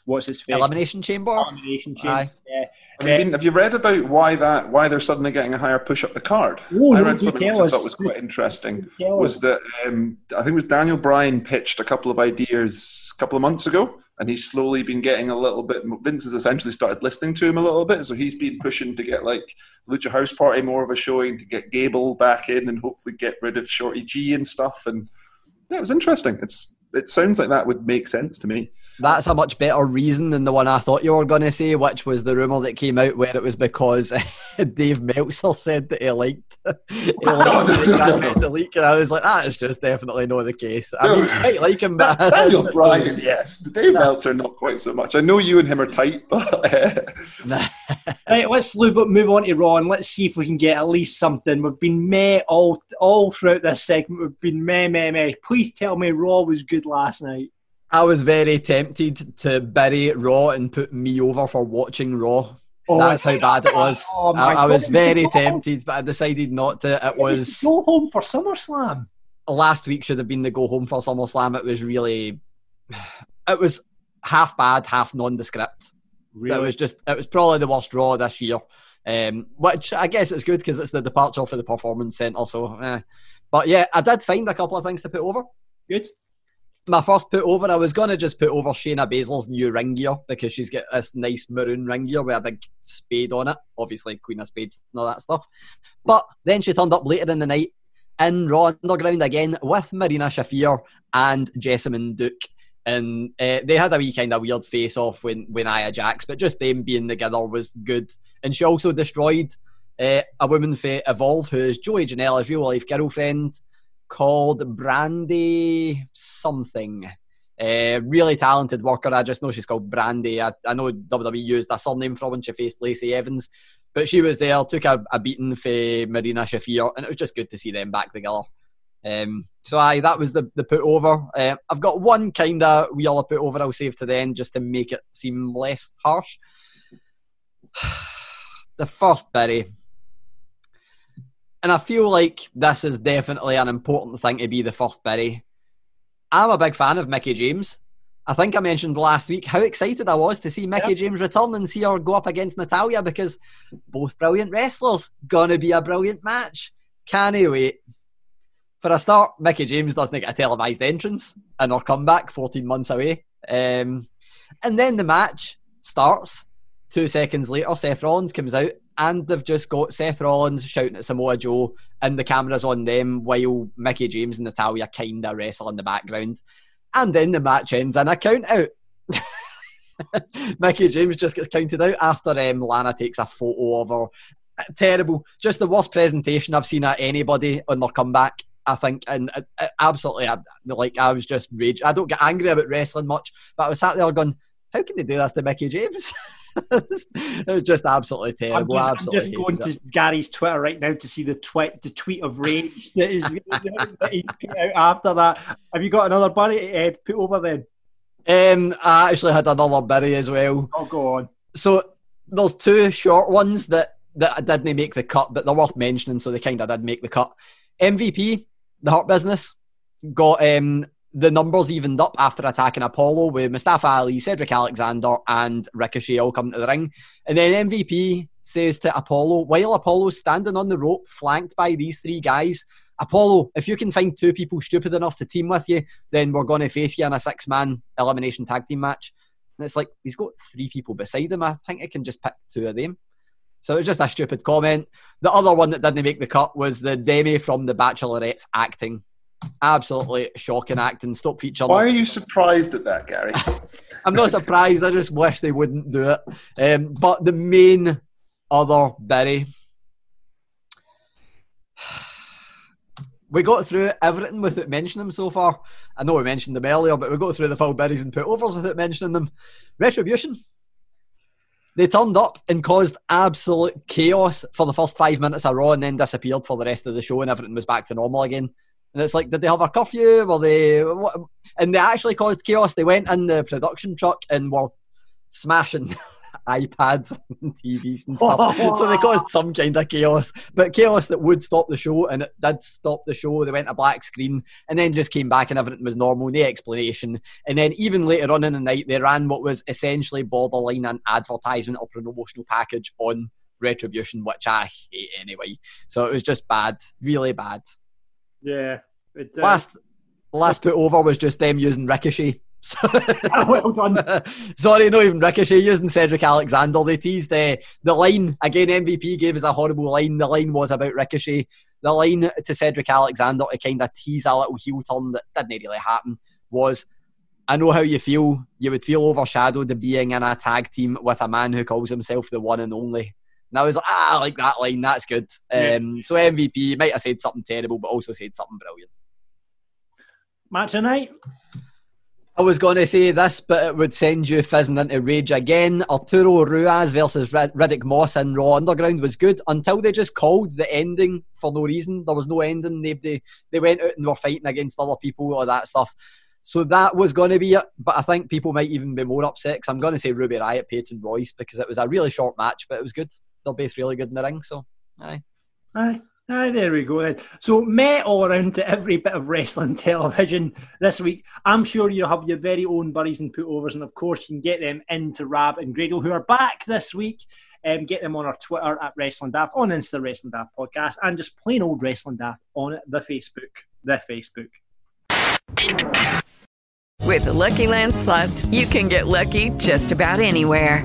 what's his face? Elimination Chamber? Elimination Chamber, Aye. yeah. Have you, been, have you read about why that why they're suddenly getting a higher push up the card? Oh, I read something which I thought was quite interesting. Was that um, I think it was Daniel Bryan pitched a couple of ideas a couple of months ago, and he's slowly been getting a little bit. Vince has essentially started listening to him a little bit, so he's been pushing to get like Lucha House Party more of a showing, to get Gable back in, and hopefully get rid of Shorty G and stuff. And yeah, it was interesting. It's it sounds like that would make sense to me. That's a much better reason than the one I thought you were going to say, which was the rumour that came out where it was because Dave Meltzer said that he liked he liked Grand Metalik, and I was like, that is just definitely not the case. I mean, I might like him, but... Daniel Bryan, yes. The Dave Meltzer, not quite so much. I know you and him are tight, but... Right, let's move on to Raw, and let's see if we can get at least something. We've been meh all, all throughout this segment. We've been meh, meh, meh. Please tell me Raw was good last night. I was very tempted to bury Raw and put me over for watching Raw. Oh, that's how bad it was. Oh I, I was very tempted, but I decided not to. It was go home for SummerSlam. Last week should have been the go home for SummerSlam. It was really, it was half bad, half nondescript. Really? It was just, it was probably the worst Raw this year. Um, which I guess is good because it's the departure for the Performance Center. So, eh. But yeah, I did find a couple of things to put over. Good. My first put over, I was going to just put over Shayna Baszler's new ring gear because she's got this nice maroon ring gear with a big spade on it. Obviously, Queen of Spades and all that stuff. But then she turned up later in the night in Raw Underground again with Marina Shafir and Jessamyn Duke. And uh, they had a wee kind of weird face-off with Nia Jax, but just them being together was good. And she also destroyed uh, a woman for Evolve, who is Joey Janela's real-life girlfriend, called Brandy something. Uh, really talented worker. I just know she's called Brandy. I, I know W W E used a surname for her when she faced Lacey Evans, but she was there, took a, a beating for Marina Shafir, and it was just good to see them back together. Um, so aye, that was the, the put over. Uh, I've got one kind of we all put over I'll save to the end just to make it seem less harsh. The first Barry. And I feel like this is definitely an important thing to be the first bury. I'm a big fan of Mickie James. I think I mentioned last week how excited I was to see Mickie yep. James return and see her go up against Natalya, because both brilliant wrestlers. Gonna be a brilliant match. Can't wait. For a start, Mickie James doesn't get a televised entrance and her comeback fourteen months away. Um, and then the match starts. Two seconds later, Seth Rollins comes out. And they've just got Seth Rollins shouting at Samoa Joe, and the camera's on them while Mickie James and Natalya kind of wrestle in the background. And then the match ends in a count out. Mickie James just gets counted out after um, Lana takes a photo of her. Terrible. Just the worst presentation I've seen at anybody on their comeback, I think. And uh, absolutely, I, like, I was just rage. I don't get angry about wrestling much, but I was sat there going, how can they do this to Mickie James? It was just absolutely terrible. I'm just, absolutely I'm just going to it. Gary's Twitter right now to see the tweet, the tweet of rage that is that he put out after that. Have you got another buddy uh, put over then? Um, I actually had another berry as well. Oh, go on. So there's two short ones that, that didn't make the cut, but they're worth mentioning, so they kind of did make the cut. M V P, the Hurt Business, got um, the numbers evened up after attacking Apollo with Mustafa Ali, Cedric Alexander, and Ricochet all coming to the ring. And then M V P says to Apollo, while Apollo's standing on the rope, flanked by these three guys, Apollo, if you can find two people stupid enough to team with you, then we're going to face you in a six-man elimination tag team match. And it's like, he's got three people beside him. I think I can just pick two of them. So it was just a stupid comment. The other one that didn't make the cut was the Demi from The Bachelorette's acting. Absolutely shocking acting. Stop feature. Why are you surprised at that, Gary? I'm not surprised. I just wish they wouldn't do it. Um, but the main other berry... We got through everything without mentioning them so far. I know we mentioned them earlier, but we got through the full berries and put-overs without mentioning them. Retribution. They turned up and caused absolute chaos for the first five minutes of Raw and then disappeared for the rest of the show and everything was back to normal again. And it's like, did they have a curfew? Were they... What? And they actually caused chaos. They went in the production truck and were smashing... iPads and T Vs and stuff. So they caused some kind of chaos, but chaos that would stop the show, and it did stop the show. They went to black screen and then just came back and everything was normal, no explanation. And then even later on in the night, they ran what was essentially borderline an advertisement or promotional package on Retribution, which I hate anyway. So it was just bad, really bad. Yeah. It, uh... Last last put over was just them using Ricochet. Well done. Sorry, not even Ricochet, using Cedric Alexander. They teased uh, the line again. M V P gave us a horrible line. The line was about Ricochet. The line to Cedric Alexander to kind of tease a little heel turn that didn't really happen was, I know how you feel. You would feel overshadowed being in a tag team with a man who calls himself the one and only. And I was like, ah, I like that line. That's good. Um, yeah. So M V P might have said something terrible, but also said something brilliant. Match of night. I was going to say this, but it would send you fizzing into rage again. Arturo Ruiz versus Riddick Moss in Raw Underground was good until they just called the ending for no reason. There was no ending. They, they, they went out and were fighting against other people or that stuff. So that was going to be it. But I think people might even be more upset because I'm going to say Ruby Riott, Peyton Royce, because it was a really short match, but it was good. They're both really good in the ring, so aye. Aye. Ah, there we go then. So, met all around to every bit of wrestling television this week. I'm sure you'll have your very own buddies and putovers, and of course, you can get them into Rab and Gradle, who are back this week. Um, get them on our Twitter at Wrestling Daft, on Insta Wrestling Daft Podcast, and just plain old Wrestling Daft on the Facebook. The Facebook. With the Lucky Land Slots, you can get lucky just about anywhere.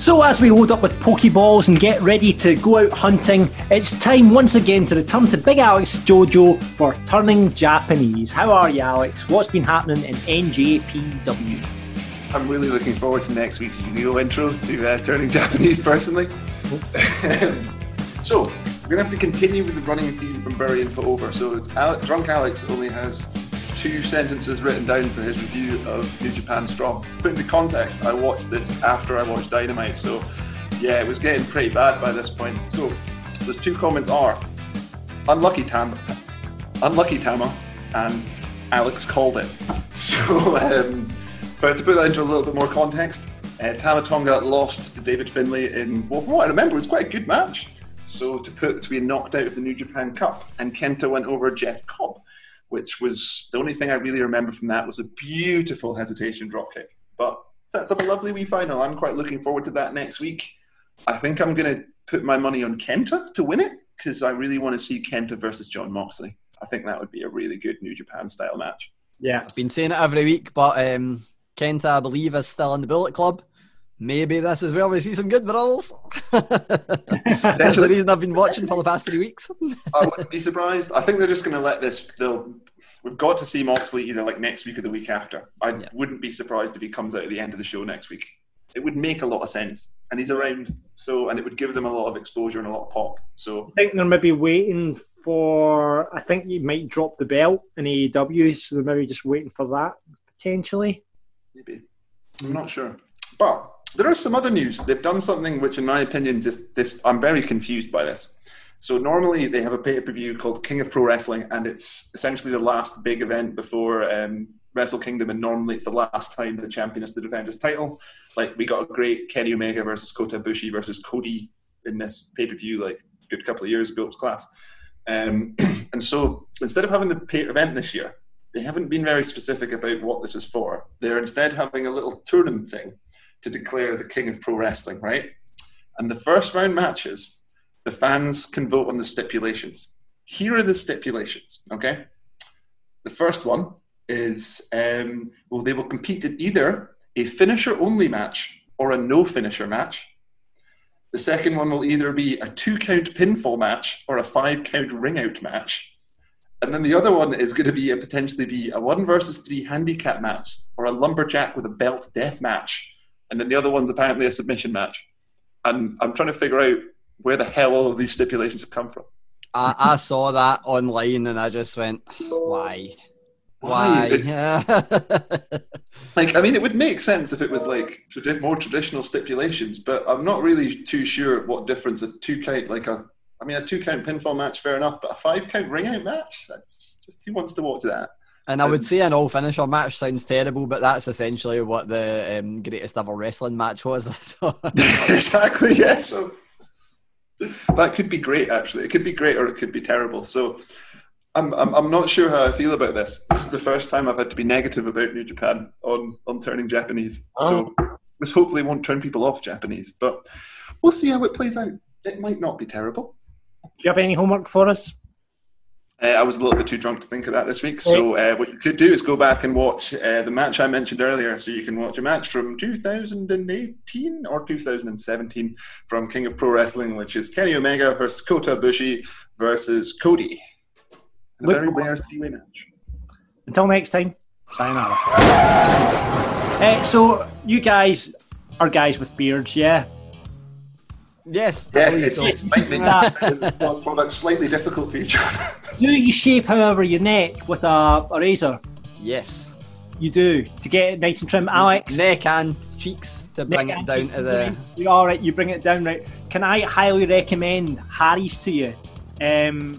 So as we load up with Pokeballs and get ready to go out hunting, it's time once again to return to Big Alex Jojo for Turning Japanese. How are you, Alex? What's been happening in N J P W? I'm really looking forward to next week's Yu-Gi-Oh! intro to uh, Turning Japanese, personally. So, we're going to have to continue with the running theme from Bury and Put Over. So, Alec, Drunk Alex only has two sentences written down for his review of New Japan Strong. To put into context, I watched this after I watched Dynamite, so yeah, it was getting pretty bad by this point. So those two comments are unlucky Tam, unlucky Tama, and Alex called it. So, um, but to put that into a little bit more context, uh, Tama Tonga lost to David Finlay in well, from what I remember was quite a good match. So to put to be knocked out of the New Japan Cup, and Kenta went over Jeff Cobb, which was the only thing I really remember from that was a beautiful hesitation dropkick. But sets up a lovely wee final. I'm quite looking forward to that next week. I think I'm going to put my money on Kenta to win it because I really want to see Kenta versus John Moxley. I think that would be a really good New Japan style match. Yeah, I've been saying it every week, but um, Kenta, I believe, is still in the Bullet Club. Maybe this is where we see some good brawls. That's the reason I've been watching for the past three weeks. I wouldn't be surprised. I think they're just going to let this... They'll, we've got to see Moxley either like next week or the week after. I yeah. wouldn't be surprised if he comes out at the end of the show next week. It would make a lot of sense. And he's around, so and it would give them a lot of exposure and a lot of pop. So I think they're maybe waiting for... I think he might drop the belt in A E W, so they're maybe just waiting for that, potentially. Maybe. I'm not sure. But... there is some other news. They've done something which, in my opinion, just this. I'm very confused by this. So normally they have a pay-per-view called King of Pro Wrestling, and it's essentially the last big event before um, Wrestle Kingdom, and normally it's the last time the champion has to defend his title. Like, we got a great Kenny Omega versus Kota Ibushi versus Cody in this pay-per-view, like, a good couple of years ago. It was class. Um, and so instead of having the pay event this year, they haven't been very specific about what this is for. They're instead having a little tournament thing to declare the King of Pro Wrestling, right? And the first round matches, the fans can vote on the stipulations. Here are the stipulations, okay? The first one is, um, well, they will compete in either a finisher-only match or a no-finisher match. The second one will either be a two-count pinfall match or a five-count ring-out match. And then the other one is going to be a, potentially be a one-versus-three handicap match or a lumberjack with a belt death match. And then the other one's apparently a submission match. And I'm trying to figure out where the hell all of these stipulations have come from. I, I saw that online and I just went, why? Why? Like, I mean, it would make sense if it was like tradi- more traditional stipulations, but I'm not really too sure what difference a two count, like a, I mean, a two count pinfall match, fair enough, but a five count ring out match? That's just, who wants to watch that? And I would say an all-finisher match sounds terrible, but that's essentially what the um, greatest ever wrestling match was. So. Exactly, yeah. So that could be great, actually. It could be great or it could be terrible. So I'm I'm, I'm not sure how I feel about this. This is the first time I've had to be negative about New Japan on, on turning Japanese. Oh. So this hopefully won't turn people off Japanese, but we'll see how it plays out. It might not be terrible. Do you have any homework for us? Uh, I was a little bit too drunk to think of that this week. So uh, what you could do is go back and watch uh, the match I mentioned earlier. So you can watch a match from two thousand eighteen or two thousand seventeen from King of Pro Wrestling, which is Kenny Omega versus Kota Ibushi versus Cody. A very rare three-way match. Until next time, sayonara. Uh, so you guys are guys with beards, yeah? Yes. Yeah, it's, it's might make the product slightly difficult for each other. Do you shave, however, your neck with a, a razor? Yes. You do, to get it nice and trim, Alex? Neck and cheeks, to neck bring it down to the... You're all right, you bring it down, right. Can I highly recommend Harry's to you? Um,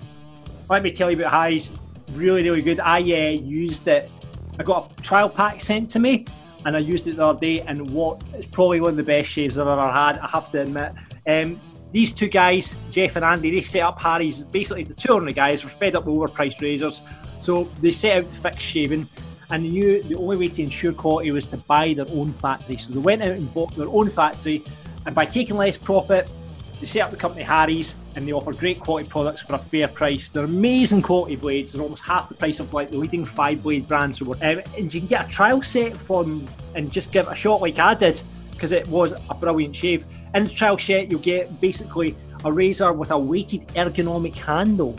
let me tell you about Harry's. Really, really good. I uh, used it. I got a trial pack sent to me, and I used it the other day, and what, it's probably one of the best shaves I've ever had, I have to admit. Um, these two guys, Jeff and Andy, they set up Harry's. Basically, the two of the guys were fed up with overpriced razors, so they set out to fix shaving, and they knew the only way to ensure quality was to buy their own factory. So they went out and bought their own factory, and by taking less profit, they set up the company Harry's, and they offer great quality products for a fair price. They're amazing quality blades. They're almost half the price of like the leading five-blade brands. Um, and you can get a trial set from and just give it a shot like I did, because it was a brilliant shave. In the trial set, you'll get basically a razor with a weighted ergonomic handle.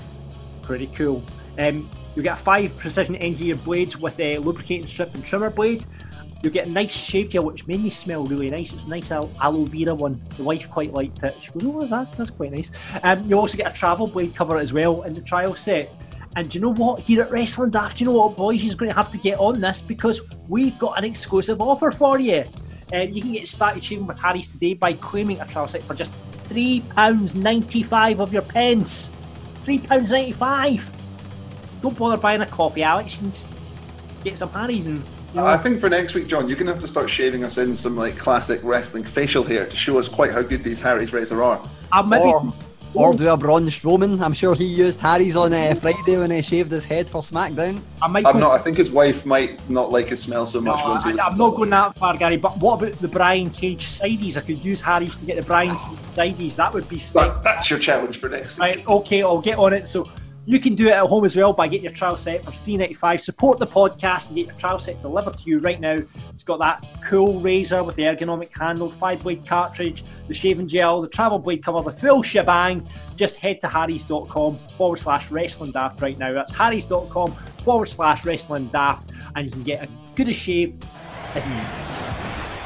Pretty cool. Um, you'll get five precision engineered blades with a lubricating strip and trimmer blade. You'll get a nice shave gel, which made me smell really nice. It's a nice al- aloe vera one. The wife quite liked it. She goes, oh, that's, that's quite nice. Um, you'll also get a travel blade cover as well in the trial set. And do you know what? Here at Wrestling Daft, you know what, boys? You're going to have to get on this because we've got an exclusive offer for you. Uh, you can get started shaving with Harry's today by claiming a trial set for just three pounds ninety-five of your pence. three pounds ninety-five! Don't bother buying a coffee, Alex. You can just get some Harry's and... You know. I think for next week, John, you're going to have to start shaving us in some like classic wrestling facial hair to show us quite how good these Harry's razor are. Or, be- or do a Braun Strowman. I'm sure he used Harry's on uh, Friday when he shaved his head for Smackdown. I might I'm not. I think his wife might not like his smell so much. No, once I, I'm not going that far, Gary, but what about the Brian Cage sideys? I could use Harry's to get the Brian Cage sideys. That would be... That, that's your challenge for next week. Right, okay, I'll get on it. So You can do it at home as well by getting your trial set for three dollars and ninety-five cents. Support the podcast and get your trial set delivered to you right now. It's got that cool razor with the ergonomic handle, five-blade cartridge, the shaving gel, the travel blade cover, the full shebang. Just head to harrys.com forward slash wrestling daft right now. That's harrys.com forward slash wrestling daft, and you can get as good a shave as needed.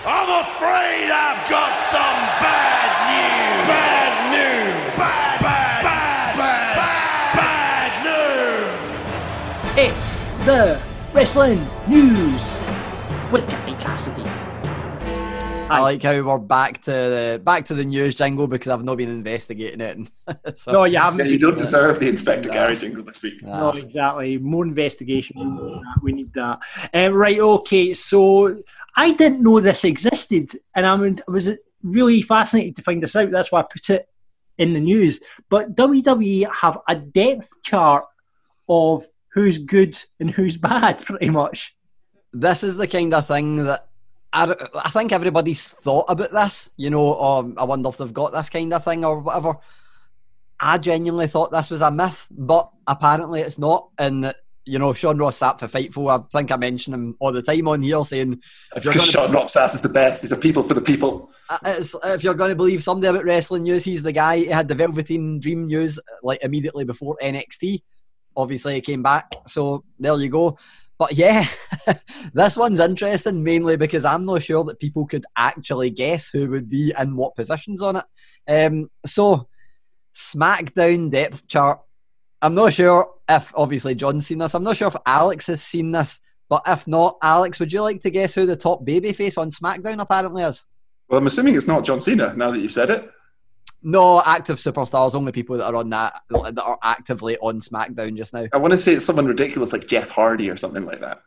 I'm afraid I've got some bad news. Bad news. Bad, bad, bad, bad. It's the Wrestling News with Gary Cassidy. Hi. I like how we're back to the back to the news jingle because I've not been investigating it. And so. No, you haven't. Yeah, you don't deserve the Inspector no. Gary jingle this week. No, no exactly. More investigation. Oh. We need that. Um, right, okay. So I didn't know this existed, and I was really fascinated to find this out. That's why I put it in the news. But W W E have a depth chart of who's good and who's bad, pretty much. This is the kind of thing that I, I think everybody's thought about this, you know, or I wonder if they've got this kind of thing or whatever. I genuinely thought this was a myth, but apparently it's not. And, you know, Sean Ross Sapp for Fightful, I think I mention him all the time on here saying... It's because Sean be- Ross Sapp is the best. He's a people for the people. It's, if you're going to believe somebody about wrestling news, he's the guy who had the Velveteen Dream news like immediately before N X T. Obviously, it came back, so there you go. But yeah, this one's interesting mainly because I'm not sure that people could actually guess who would be in what positions on it. Um, so, SmackDown depth chart. I'm not sure if, obviously, John's seen this. I'm not sure if Alex has seen this, but if not, Alex, would you like to guess who the top babyface on SmackDown apparently is? Well, I'm assuming it's not John Cena, now that you've said it. No, active superstars, only people that are on that that are actively on SmackDown just now. I want to say it's someone ridiculous like Jeff Hardy or something like that.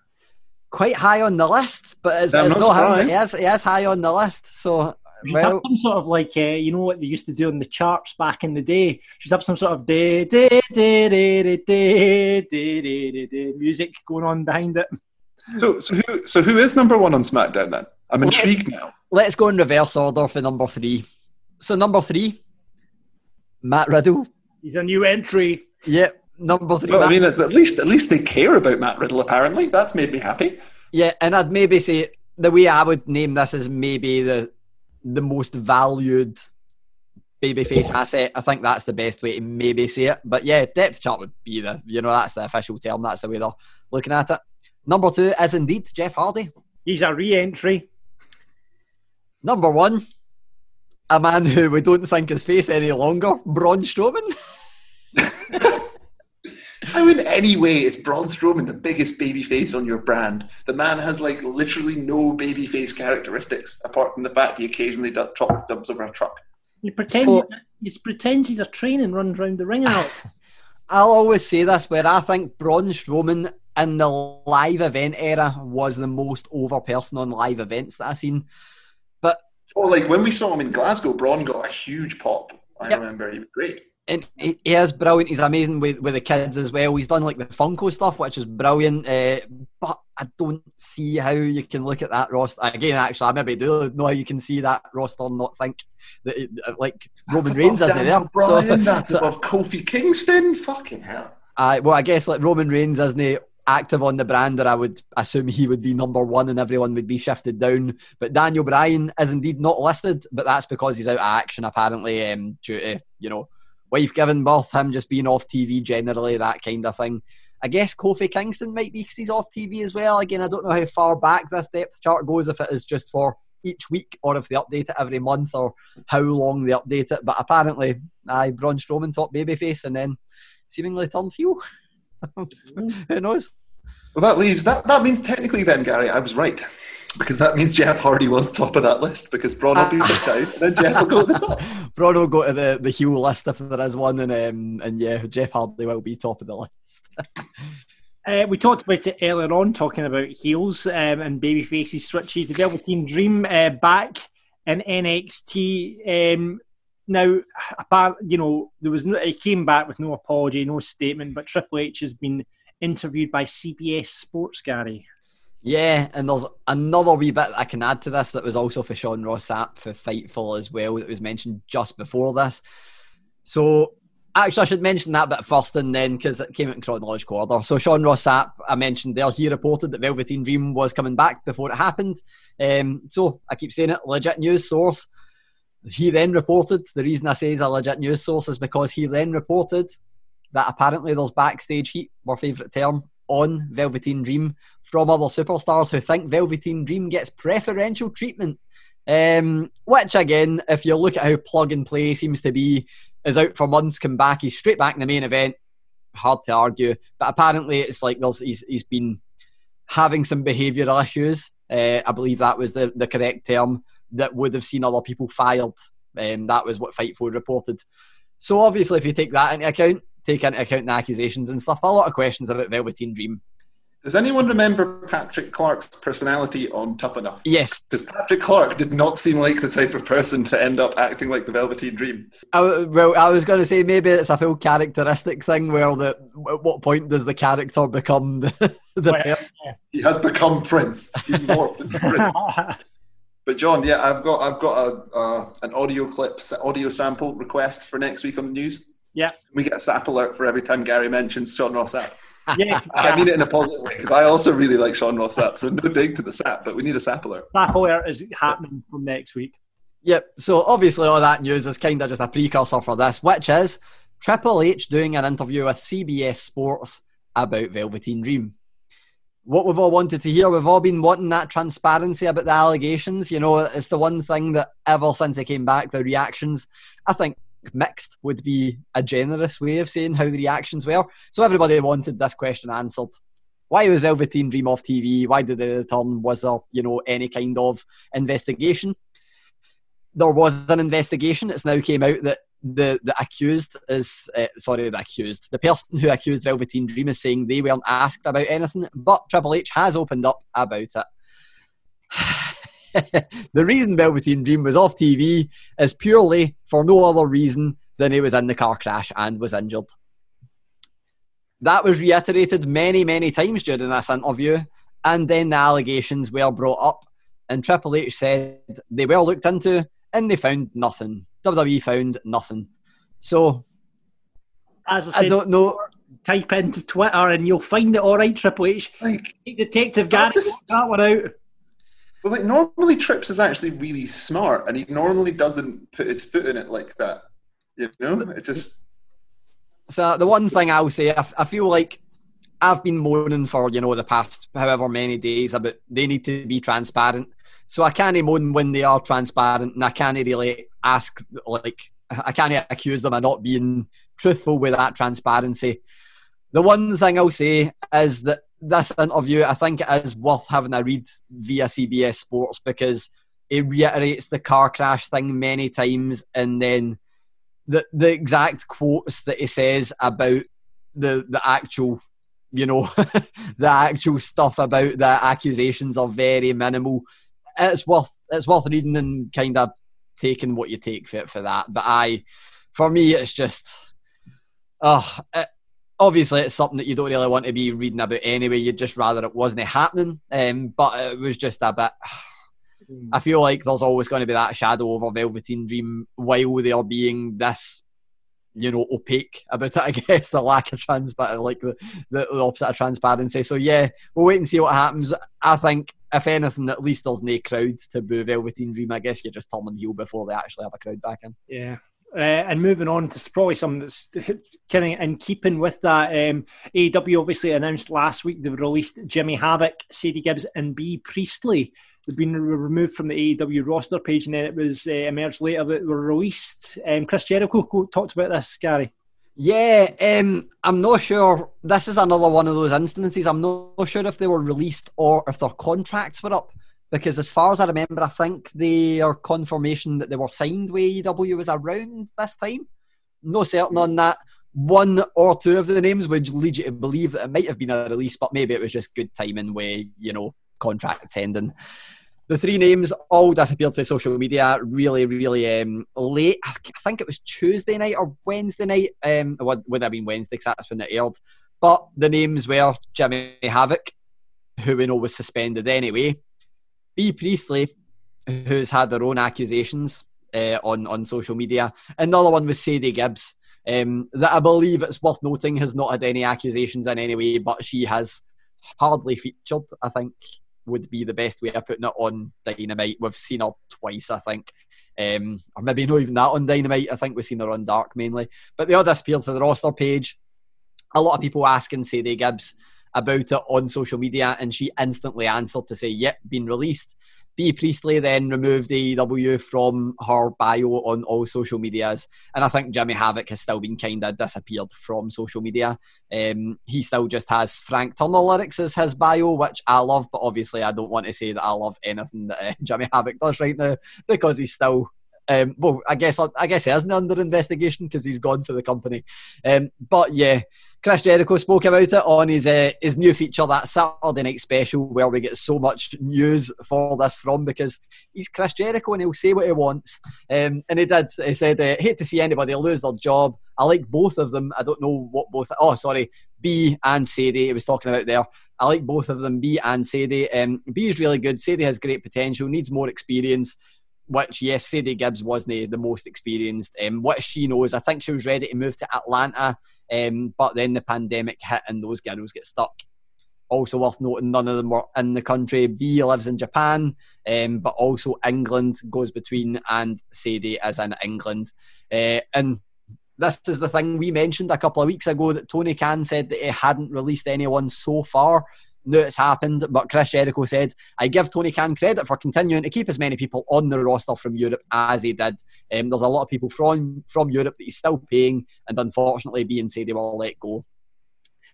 Quite high on the list, but it's, it's not him. He is, he is high on the list. So you well, have some sort of like uh, you know what they used to do on the charts back in the day. She'd have some sort of de de de de de de de music going on behind it. So so who so who is number one on SmackDown then? I'm intrigued let's, now. Let's go in reverse order for number three. So number three. Matt Riddle. He's a new entry. Yeah, number three. Well, Matt. I mean, at least at least they care about Matt Riddle, apparently. That's made me happy. Yeah, and I'd maybe say the way I would name this is maybe the the most valued babyface asset. I think that's the best way to maybe say it. But yeah, depth chart would be the, you know, that's the official term. That's the way they're looking at it. Number two is indeed Jeff Hardy. He's a re-entry. Number one. A man who we don't think his face any longer, Braun Strowman. How in any way is Braun Strowman the biggest babyface on your brand? The man has like literally no babyface characteristics apart from the fact he occasionally does drop dumps over a truck. He pretends, so, he pretends he's a train and runs round the ring and out. I'll always say this, where I think Braun Strowman in the live event era was the most over person on live events that I've seen. Oh, like when we saw him in Glasgow, Braun got a huge pop. I yep. remember he was great. And he is brilliant. He's amazing with, with the kids as well. He's done like the Funko stuff, which is brilliant. Uh, but I don't see how you can look at that roster. Again, actually, I maybe do know how you can see that roster and not think that it, like Roman Reigns isn't there. Bryan, so, that's so, above Kofi Kingston. Fucking hell. Uh, well, I guess like Roman Reigns isn't active on the brand, or I would assume he would be number one and everyone would be shifted down. But Daniel Bryan is indeed not listed, but that's because he's out of action apparently um, due to, you know, wife giving birth, him just being off T V generally, that kind of thing. I guess Kofi Kingston might be because he's off T V as well. Again, I don't know how far back this depth chart goes, if it is just for each week or if they update it every month or how long they update it. But apparently, aye, Braun Strowman, top babyface, and then seemingly turned heel. Who knows? Well, that leaves that. That means technically, then, Gary, I was right, because that means Jeff Hardy was top of that list because Braun will be picked out, and then Jeff will go to the top. Braun will go to the, the heel list if there is one, and um, and yeah, Jeff Hardy will be top of the list. uh, we talked about it earlier on, talking about heels um, and baby faces switches. The Velveteen Dream uh, back in N X T. Um, Now, apart, you know, there was no, he came back with no apology, no statement, but Triple H has been interviewed by C B S Sports, Gary. Yeah, and there's another wee bit I can add to this that was also for Sean Ross Sapp for Fightful as well that was mentioned just before this. So Actually, I should mention that bit first and then, because it came out in chronological order. So Sean Ross Sapp, I mentioned there, he reported that Velveteen Dream was coming back before it happened. Um, so, I keep saying it, legit news source. He then reported, the reason I say he's a legit news source is because he then reported that apparently there's backstage heat, our favourite term, on Velveteen Dream from other superstars who think Velveteen Dream gets preferential treatment. Um, which, again, if you look at how plug-and-play seems to be, is out for months, come back, he's straight back in the main event. Hard to argue. But apparently it's like there's, he's, he's been having some behavioural issues. Uh, I believe that was the, the correct term that would have seen other people fired. Um, that was what Fightful reported. So obviously if you take that into account, take into account the accusations and stuff, a lot of questions about Velveteen Dream. Does anyone remember Patrick Clark's personality on Tough Enough? Yes. Because Patrick Clark did not seem like the type of person to end up acting like the Velveteen Dream. I, well, I was going to say maybe it's a full characteristic thing where the, at what point does the character become the... the right. yeah. He has become Prince. He's morphed into Prince. But John, yeah, I've got I've got a uh, an audio clip, audio sample request for next week on the news. Yeah. We get a S A P alert for every time Gary mentions Sean Ross Sapp. Yes, I mean it in a positive way because I also really like Sean Ross Sapp, so no dig to the Sapp, but we need a Sapp alert. Sapp alert is happening from next week. Yep, so obviously all that news is kind of just a precursor for this, which is Triple H doing an interview with C B S Sports about Velveteen Dream. What we've all wanted to hear, we've all been wanting that transparency about the allegations. You know, it's the one thing that ever since he came back, the reactions, I think, mixed would be a generous way of saying how the reactions were. So everybody wanted this question answered. Why was Velveteen Dream off T V? Why did they return? Was there, you know, any kind of investigation? There was an investigation. It's now came out that the, the accused is, uh, sorry, the accused, the person who accused Velveteen Dream is saying they weren't asked about anything, but Triple H has opened up about it. The reason Velveteen Dream was off T V is purely for no other reason than he was in the car crash and was injured. That was reiterated many, many times during this interview, and then the allegations were brought up, and Triple H said they were looked into, and they found nothing. W W E found nothing. So, as I, said, I don't know... Type into Twitter and you'll find it, all right, Triple H. Like, Detective Gary, just... that one out. Well, like, normally Trips is actually really smart, and he normally doesn't put his foot in it like that. You know, it just... So the one thing I'll say, I, I feel like I've been moaning for, you know, the past however many days about they need to be transparent. So I can't moan when they are transparent, and I can't really ask, like, I can't accuse them of not being truthful with that transparency. The one thing I'll say is that this interview, I think it is worth having a read via C B S Sports because it reiterates the car crash thing many times, and then the the exact quotes that he says about the the actual, you know, the actual stuff about the accusations are very minimal. It's worth it's worth reading and kind of taking what you take for it for that. But I, for me, it's just, oh. It, Obviously, it's something that you don't really want to be reading about anyway. You'd just rather it wasn't happening. Um, but it was just a bit... I feel like there's always going to be that shadow over Velveteen Dream while they are being this, you know, opaque about it, I guess. The lack of trans... But like the, the opposite of transparency. So, yeah, we'll wait and see what happens. I think, if anything, at least there's no crowd to boo Velveteen Dream. I guess you just turn them heel before they actually have a crowd back in. Yeah. Uh, and moving on to probably something that's kind of in keeping with that, um, A E W obviously announced last week they've released Jimmy Havoc, Sadie Gibbs and B Priestley. They've been removed from the A E W roster page, and then it was uh, emerged later that they were released. Um, Chris Jericho talked about this, Gary. Yeah, um, I'm not sure. This is another one of those instances. I'm not sure if they were released or if their contracts were up. Because as far as I remember, I think their confirmation that they were signed with A E W was around this time. No certain on that. One or two of the names would lead you to believe that it might have been a release, but maybe it was just good timing where, you know, contracts ending. The three names all disappeared through social media really, really um, late. I think it was Tuesday night or Wednesday night. Um, it would have been Wednesday because that's when it aired. But the names were Jimmy Havoc, who we know was suspended anyway. B Priestley, who's had their own accusations uh, on, on social media. Another one was Sadie Gibbs. um, that I believe it's worth noting has not had any accusations in any way, but she has hardly featured, I think, would be the best way of putting it, on Dynamite. We've seen her twice, I think. Um, or maybe not even that on Dynamite. I think we've seen her on Dark mainly. But they all disappeared to the roster page. A lot of people ask and say they Gibbs about it on social media, and she instantly answered to say, yep, been released. Bea Priestley then removed A E W from her bio on all social medias, and I think Jimmy Havoc has still been kind of disappeared from social media. Um, he still just has Frank Turner lyrics as his bio, which I love, but obviously I don't want to say that I love anything that uh, Jimmy Havoc does right now, because he's still, um, well, I guess I guess he isn't under investigation because he's gone for the company. Um, but yeah, Chris Jericho spoke about it on his uh, his new feature, that Saturday Night Special, where we get so much news for this from, because he's Chris Jericho and he'll say what he wants. Um, and he did. He said, uh, hate to see anybody lose their job. I like both of them. I don't know what both... Oh, sorry. Bea and Sadie, he was talking about there. I like both of them, Bea and Sadie. Um, Bea's really good. Sadie has great potential, needs more experience, which, yes, Sadie Gibbs wasn't the most experienced. Um, what she knows, I think she was ready to move to Atlanta, um, but then the pandemic hit and those girls get stuck. Also worth noting, none of them were in the country. Bea lives in Japan, um, but also England goes between, and Sadie is in England. Uh, and this is the thing we mentioned a couple of weeks ago, that Tony Khan said that he hadn't released anyone so far. Now it's happened, but Chris Jericho said, I give Tony Khan credit for continuing to keep as many people on the roster from Europe as he did. Um, there's a lot of people from, from Europe that he's still paying, and unfortunately Bea and Sadie will let go.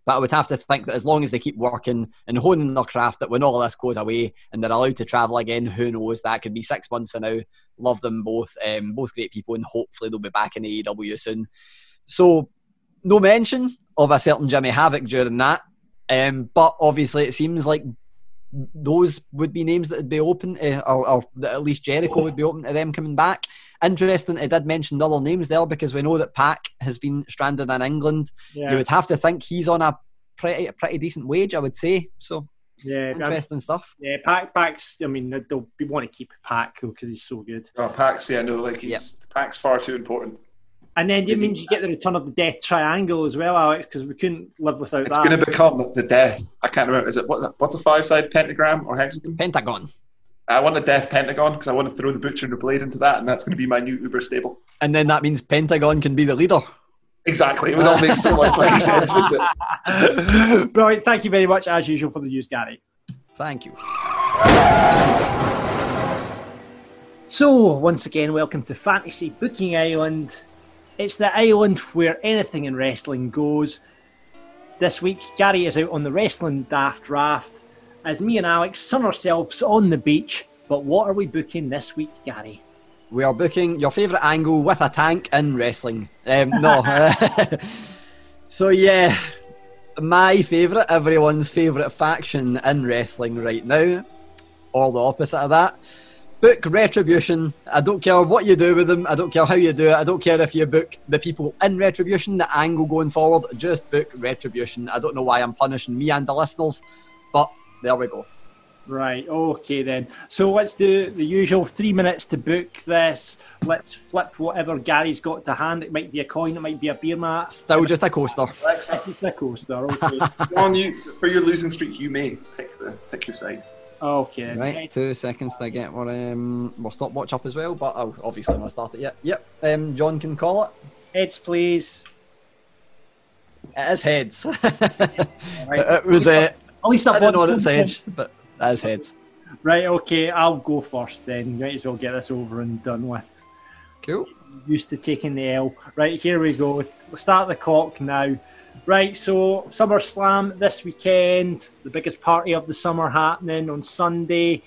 But I would have to think that as long as they keep working and honing their craft, that when all this goes away and they're allowed to travel again, who knows, that could be six months for now. Love them both, um, both great people, and hopefully they'll be back in A E W soon. So, no mention of a certain Jimmy Havoc during that. Um, but obviously it seems like those would be names that would be open to, or, or at least Jericho would be open to them coming back. Interesting, I did mention other names there because we know that Pac has been stranded in England. Yeah. You would have to think he's on a pretty, a pretty decent wage, I would say. So yeah, interesting I'm, stuff. Yeah, Pac, Pac's, I mean, they'll be want to keep Pac because he's so good. Oh, Pac's, yeah, no, like he's, yep. Pac's far too important. And then it means you get the return of the Death Triangle as well, Alex, because we couldn't live without it's that. It's going to become the Death. I can't remember. Is it what, what's a five-side pentagram or hexagon? Pentagon. I want a Death Pentagon because I want to throw the Butcher and the Blade into that, and that's going to be my new Uber stable. And then that means Pentagon can be the leader. Exactly. It would all make so much better sense, wouldn't it? Right. Thank you very much, as usual, for the news, Gary. Thank you. So, once again, welcome to Fantasy Booking Island. It's the island where anything in wrestling goes. This week, Gary is out on the Wrestling Daft raft as me and Alex sun ourselves on the beach. But what are we booking this week, Gary? We are booking your favourite angle with a tank in wrestling. Um, no. So, yeah, my favourite, everyone's favourite faction in wrestling right now, or the opposite of that. Book Retribution. I don't care what you do with them. I don't care how you do it. I don't care if you book the people in Retribution, the angle going forward. Just book Retribution. I don't know why I'm punishing me and the listeners, but there we go. Right, okay then. So let's do the usual three minutes to book this. Let's flip whatever Gary's got to hand. It might be a coin, it might be a beer mat. Still just a coaster. It's just a coaster, okay. John, you, for your losing streak, you may pick, the, pick your side. Okay. Right, two seconds to get our, um, my stopwatch up as well, but I'll obviously not start it yet. Yep, um, John can call it. Heads, please. It is heads. Right. It was uh, at least I didn't know it's edge, but it is heads. Right, okay, I'll go first then. Might as well get this over and done with. Cool. Used to taking the L. Right, here we go. We'll start the clock now. Right, so SummerSlam this weekend, the biggest party of the summer happening on Sunday.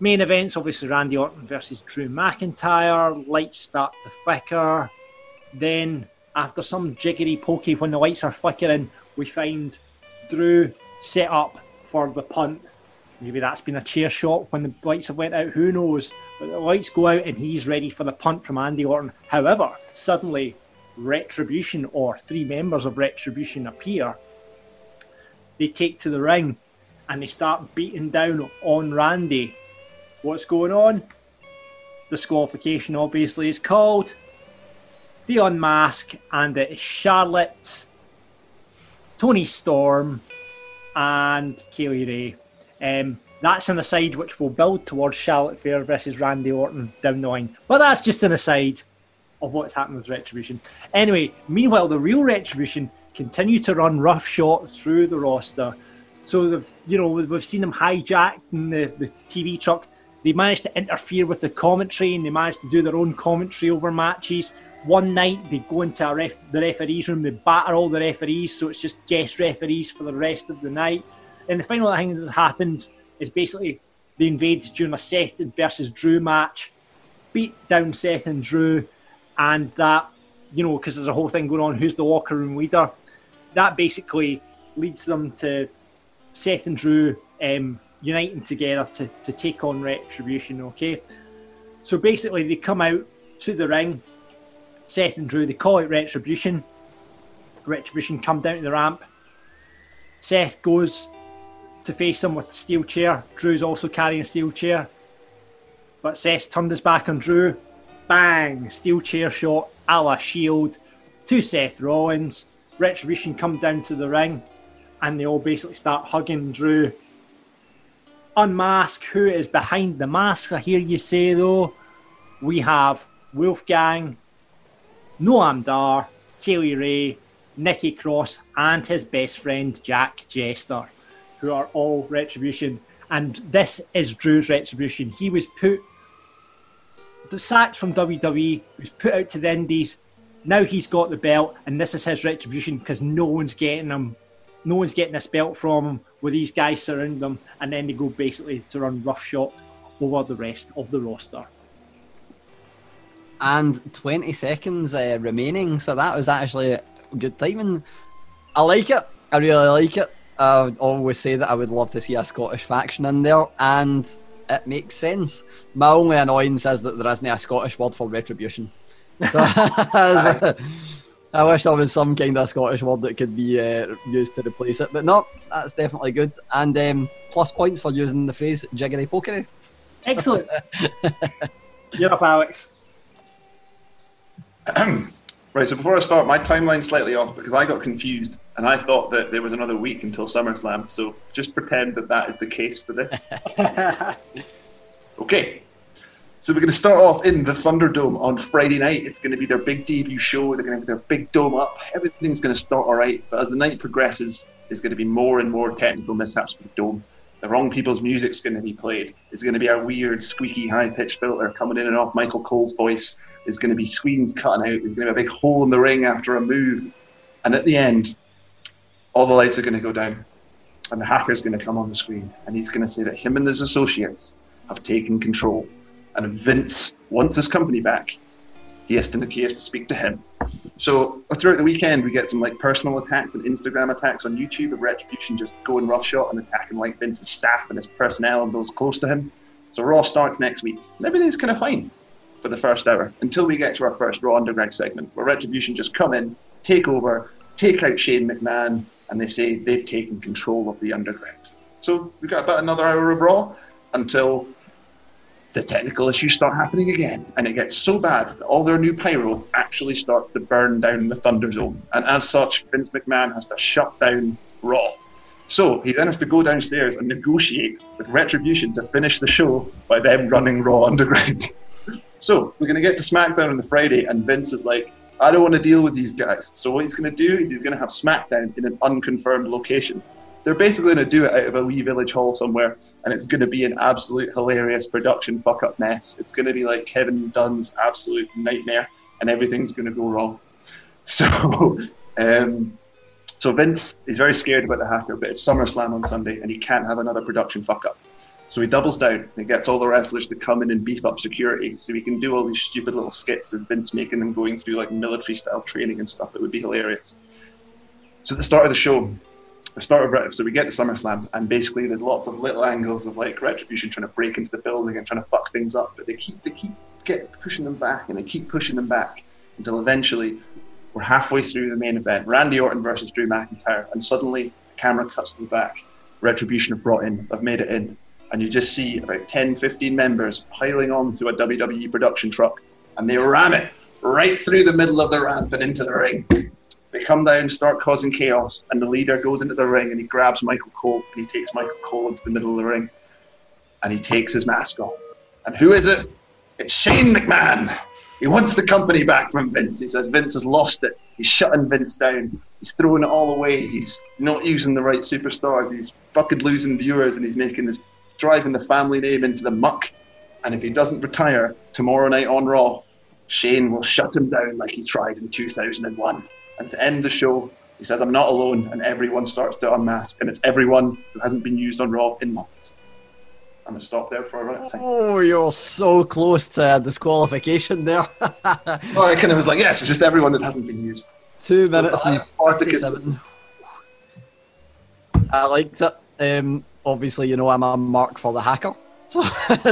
Main events, obviously Randy Orton versus Drew McIntyre. Lights start to flicker. Then, after some jiggery pokey when the lights are flickering, we find Drew set up for the punt. Maybe that's been a chair shot when the lights have went out, who knows. But the lights go out and he's ready for the punt from Randy Orton. However, suddenly Retribution, or three members of Retribution, appear. They take to the ring and they start beating down on Randy. What's going on? Disqualification obviously is called. The Unmask, and it is Charlotte, Toni Storm, and Kaylee Ray. Um, that's an aside which will build towards Charlotte Flair versus Randy Orton down the line. But that's just an aside of what's happened with Retribution. Anyway, meanwhile, the real Retribution continue to run roughshod through the roster. So, they've, you know, we've seen them hijacked in the, the T V truck. They managed to interfere with the commentary, and they managed to do their own commentary over matches. One night, they go into a ref, the referee's room, they batter all the referees, so it's just guest referees for the rest of the night. And the final thing that happened is basically they invaded during a Seth versus Drew match, beat down Seth and Drew, and that, you know, because there's a whole thing going on, who's the locker room leader? That basically leads them to Seth and Drew um, uniting together to, to take on Retribution, okay? So basically, they come out to the ring, Seth and Drew, they call it Retribution. Retribution come down to the ramp. Seth goes to face him with the steel chair. Drew's also carrying a steel chair. But Seth turned his back on Drew. Bang! Steel chair shot a la Shield to Seth Rollins. Retribution come down to the ring and they all basically start hugging Drew. Unmask who is behind the mask, I hear you say, though. We have Wolfgang, Noam Dar, Kaylee Ray, Nikki Cross, and his best friend Jack Jester, who are all Retribution. And this is Drew's Retribution. He was put, sacked from W W E, was put out to the Indies. Now he's got the belt, and this is his Retribution because no one's getting him. No one's getting this belt from him with these guys surrounding him, and then they go basically to run roughshod over the rest of the roster. And twenty seconds uh, remaining, so that was actually good timing. I like it. I really like it. I would always say that I would love to see a Scottish faction in there, and it makes sense. My only annoyance is that there isn't a Scottish word for Retribution. So I wish there was some kind of Scottish word that could be uh, used to replace it, but no, that's definitely good. And um, plus points for using the phrase jiggery pokery. Excellent. You're up, Alex. Right, so before I start, my timeline's slightly off because I got confused and I thought that there was another week until SummerSlam, so just pretend that that is the case for this. Okay, so we're going to start off in the Thunderdome on Friday night. It's going to be their big debut show. They're going to have their big dome up. Everything's going to start all right, but as the night progresses, there's going to be more and more technical mishaps with the dome. The wrong people's music's going to be played. There's going to be our weird, squeaky, high-pitched filter coming in and off Michael Cole's voice. There's going to be screens cutting out. There's going to be a big hole in the ring after a move. And at the end, all the lights are going to go down. And the hacker's going to come on the screen. And he's going to say that him and his associates have taken control. And Vince wants his company back. He has to, he has to speak to him. So throughout the weekend, we get some like personal attacks and Instagram attacks on YouTube of Retribution just going roughshod and attacking like Vince's staff and his personnel and those close to him. So Raw starts next week. And everything's kind of fine for the first hour until we get to our first Raw Underground segment where Retribution just come in, take over, take out Shane McMahon, and they say they've taken control of the Underground. So we've got about another hour of Raw until the technical issues start happening again, and it gets so bad that all their new pyro actually starts to burn down the Thunderdome, and as such, Vince McMahon has to shut down Raw. So he then has to go downstairs and negotiate with Retribution to finish the show by them running Raw Underground. So we're going to get to SmackDown on the Friday, and Vince is like, I don't want to deal with these guys. So what he's going to do is he's going to have SmackDown in an unconfirmed location. They're basically going to do it out of a wee village hall somewhere, and it's going to be an absolute hilarious production fuck-up mess. It's going to be like Kevin Dunn's absolute nightmare, and everything's going to go wrong. So um, so Vince is very scared about the hacker, but it's SummerSlam on Sunday, and he can't have another production fuck-up. So he doubles down and gets all the wrestlers to come in and beef up security so he can do all these stupid little skits of Vince making them going through like military-style training and stuff. It would be hilarious. So at the start of the show... The start of Rev, so we get to SummerSlam, and basically there's lots of little angles of like Retribution trying to break into the building and trying to fuck things up, but they keep they keep get pushing them back and they keep pushing them back until eventually we're halfway through the main event, Randy Orton versus Drew McIntyre, and suddenly the camera cuts to the back. Retribution have brought in, have made it in, and you just see about ten, fifteen members piling on to a W W E production truck, and they ram it right through the middle of the ramp and into the ring. They come down, start causing chaos, and the leader goes into the ring and he grabs Michael Cole and he takes Michael Cole into the middle of the ring and he takes his mask off. And who is it? It's Shane McMahon. He wants the company back from Vince. He says Vince has lost it. He's shutting Vince down. He's throwing it all away. He's not using the right superstars. He's fucking losing viewers, and he's making this, driving the family name into the muck. And if he doesn't retire tomorrow night on Raw, Shane will shut him down like he tried in two thousand one. And to end the show, he says, "I'm not alone," and everyone starts to unmask, and it's everyone who hasn't been used on Raw in months. I'm going to stop there for a minute. Oh, you're so close to disqualification there. Oh, I kind of was like, yes, it's just everyone that hasn't been used. Two minutes so and fifty-seven. I liked it. Um, obviously, you know, I'm a mark for the hacker. So,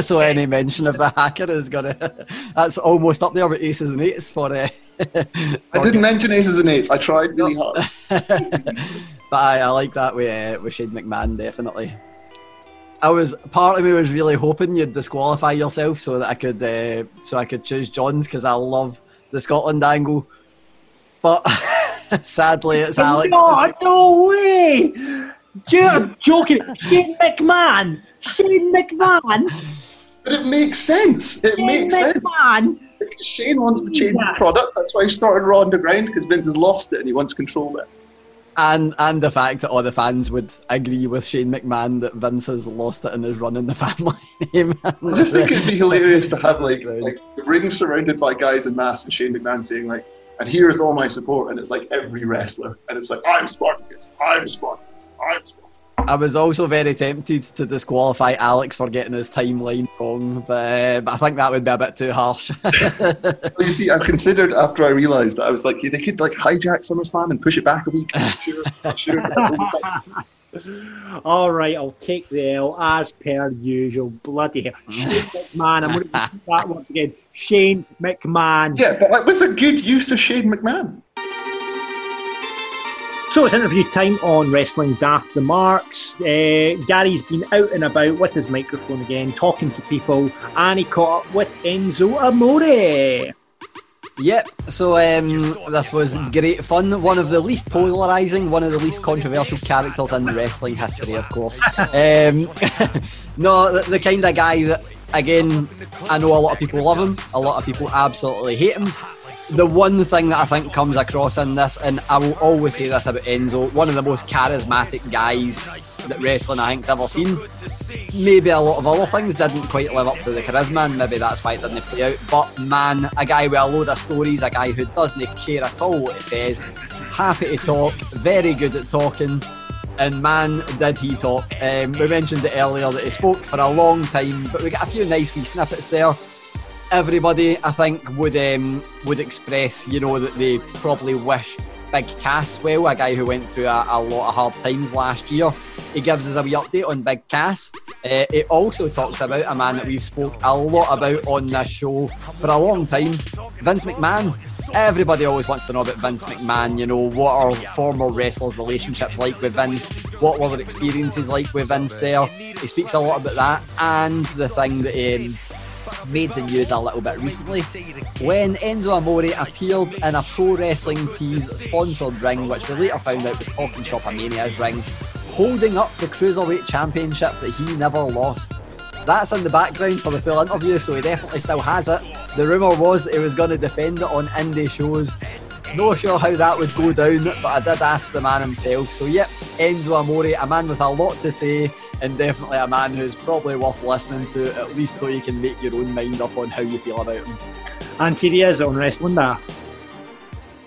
so any mention of the hacker is going to... That's almost up there with Aces and Eights for... Uh, I didn't mention Aces and Eights. I tried really hard. But I, I like that with, uh, with Shane McMahon, definitely. I was part of me was really hoping you'd disqualify yourself so that I could uh, so I could choose John's because I love the Scotland angle, but sadly it's Alex. No, no way! You're joking, Shane McMahon, Shane McMahon. But it makes sense. It Shane makes McMahon. sense. Shane wants to change yeah. the product. That's why he started Raw Underground because Vince has lost it and he wants control of it. And and the fact that all the fans would agree with Shane McMahon that Vince has lost it and is running the family name. I just think it'd be hilarious to have like like the ring surrounded by guys in masks and Shane McMahon saying like, "And here is all my support," and it's like every wrestler, and it's like, "I'm Spartacus, I'm Spartacus, I'm Spartacus." I was also very tempted to disqualify Alex for getting his timeline wrong, but, uh, but I think that would be a bit too harsh. You see, I considered after I realised that I was like, yeah, they could like hijack SummerSlam and push it back a week. I'm sure, I'm sure that's all right, I'll take the L as per usual. Bloody hell, Shane McMahon. I'm going to repeat that once again. Shane McMahon. Yeah, but that was a good use of Shane McMahon. So it's interview time on Wrestling Daft the Marks. Uh, Gary's been out and about with his microphone again, talking to people, and he caught up with Enzo Amore. Yep, so um, this was great fun. One of the least polarising, one of the least controversial characters in wrestling history, of course. um, no, the, the kind of guy that, again, I know a lot of people love him, a lot of people absolutely hate him. The one thing that I think comes across in this, and I will always say this about Enzo, one of the most charismatic guys that wrestling I think's ever seen. Maybe a lot of other things didn't quite live up to the charisma, and maybe that's why it didn't play out. But man, a guy with a load of stories, a guy who doesn't care at all what he says, happy to talk, very good at talking, and man, did he talk. Um, we mentioned it earlier that he spoke for a long time, but we got a few nice wee snippets there. Everybody, I think, would um, would express, you know, that they probably wish Big Cass well, a guy who went through a, a lot of hard times last year. He gives us a wee update on Big Cass. Uh, he also talks about a man that we've spoke a lot about on this show for a long time, Vince McMahon. Everybody always wants to know about Vince McMahon, you know, what are former wrestlers' relationships like with Vince? What were their experiences like with Vince there? He speaks a lot about that, and the thing that... Um, made the news a little bit recently when Enzo Amore appeared in a Pro Wrestling Tees sponsored ring, which we later found out was Talking Shop Mania's ring, holding up the Cruiserweight Championship that he never lost. That's in the background for the full interview, so he definitely still has it. The rumour was that he was going to defend it on indie shows. Not sure how that would go down, but I did ask the man himself. So yep, Enzo Amore, a man with a lot to say, and definitely a man who's probably worth listening to, at least so you can make your own mind up on how you feel about him. And here he is on Wrestling Daft.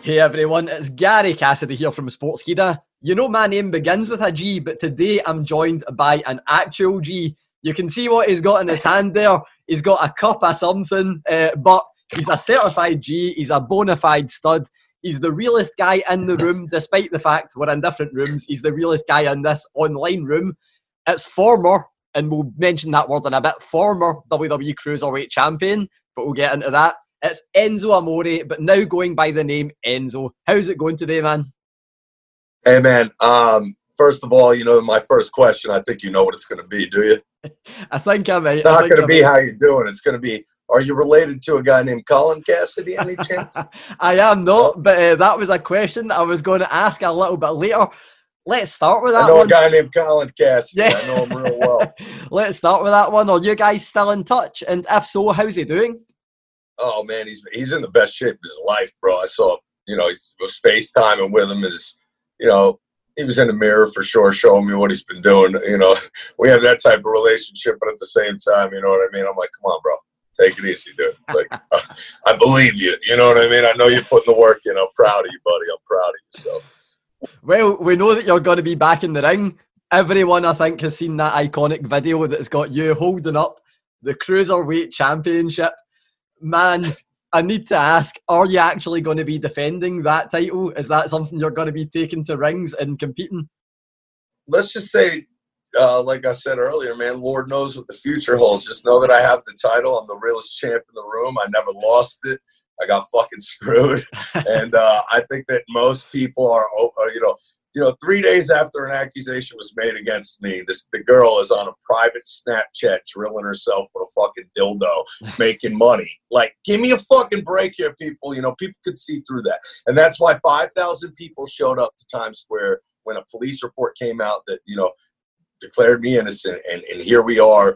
Hey everyone, it's Gary Cassidy here from Sportskeeda. You know my name begins with a G, but today I'm joined by an actual G. You can see what he's got in his hand there. He's got a cup or something, uh, but he's a certified G, he's a bona fide stud. He's the realest guy in the room, despite the fact we're in different rooms. He's the realest guy in this online room. It's former, and we'll mention that word in a bit, former W W E Cruiserweight Champion, but we'll get into that. It's Enzo Amore, but now going by the name Enzo. How's it going today, man? Hey, man. Um, first of all, you know, my first question, I think you know what it's going to be, do you? I think I might. It's not going to be how you're doing. It's going to be, Are you related to a guy named Colin Cassidy, any chance? I am not, oh. but uh, that was a question I was going to ask a little bit later. Let's start with that one. I know one. a guy named Colin Cassidy. Yeah. I know him real well. Let's start with that one. Are you guys still in touch? And if so, how's he doing? Oh, man, he's he's in the best shape of his life, bro. I saw, you know, he was FaceTiming with him. His, you know, he was in the mirror for sure, showing me what he's been doing. You know, we have that type of relationship, but at the same time, you know what I mean? I'm like, come on, bro. Take it easy, dude. Like, uh, I believe you. You know what I mean? I know you're putting the work in. I'm proud of you, buddy. I'm proud of you. So, well, we know that you're going to be back in the ring. Everyone, I think, has seen that iconic video that's got you holding up the Cruiserweight Championship. Man, I need to ask, are you actually going to be defending that title? Is that something you're going to be taking to rings and competing? Let's just say... Uh, like I said earlier, man, Lord knows what the future holds. Just know that I have the title. I'm the realest champ in the room. I never lost it. I got fucking screwed. And uh, I think that most people are, are, you know, you know, three days after an accusation was made against me, this the girl is on a private Snapchat drilling herself with a fucking dildo, making money. Like, give me a fucking break here, people. You know, people could see through that. And that's why five thousand people showed up to Times Square when a police report came out that, you know, declared me innocent, and, and here we are,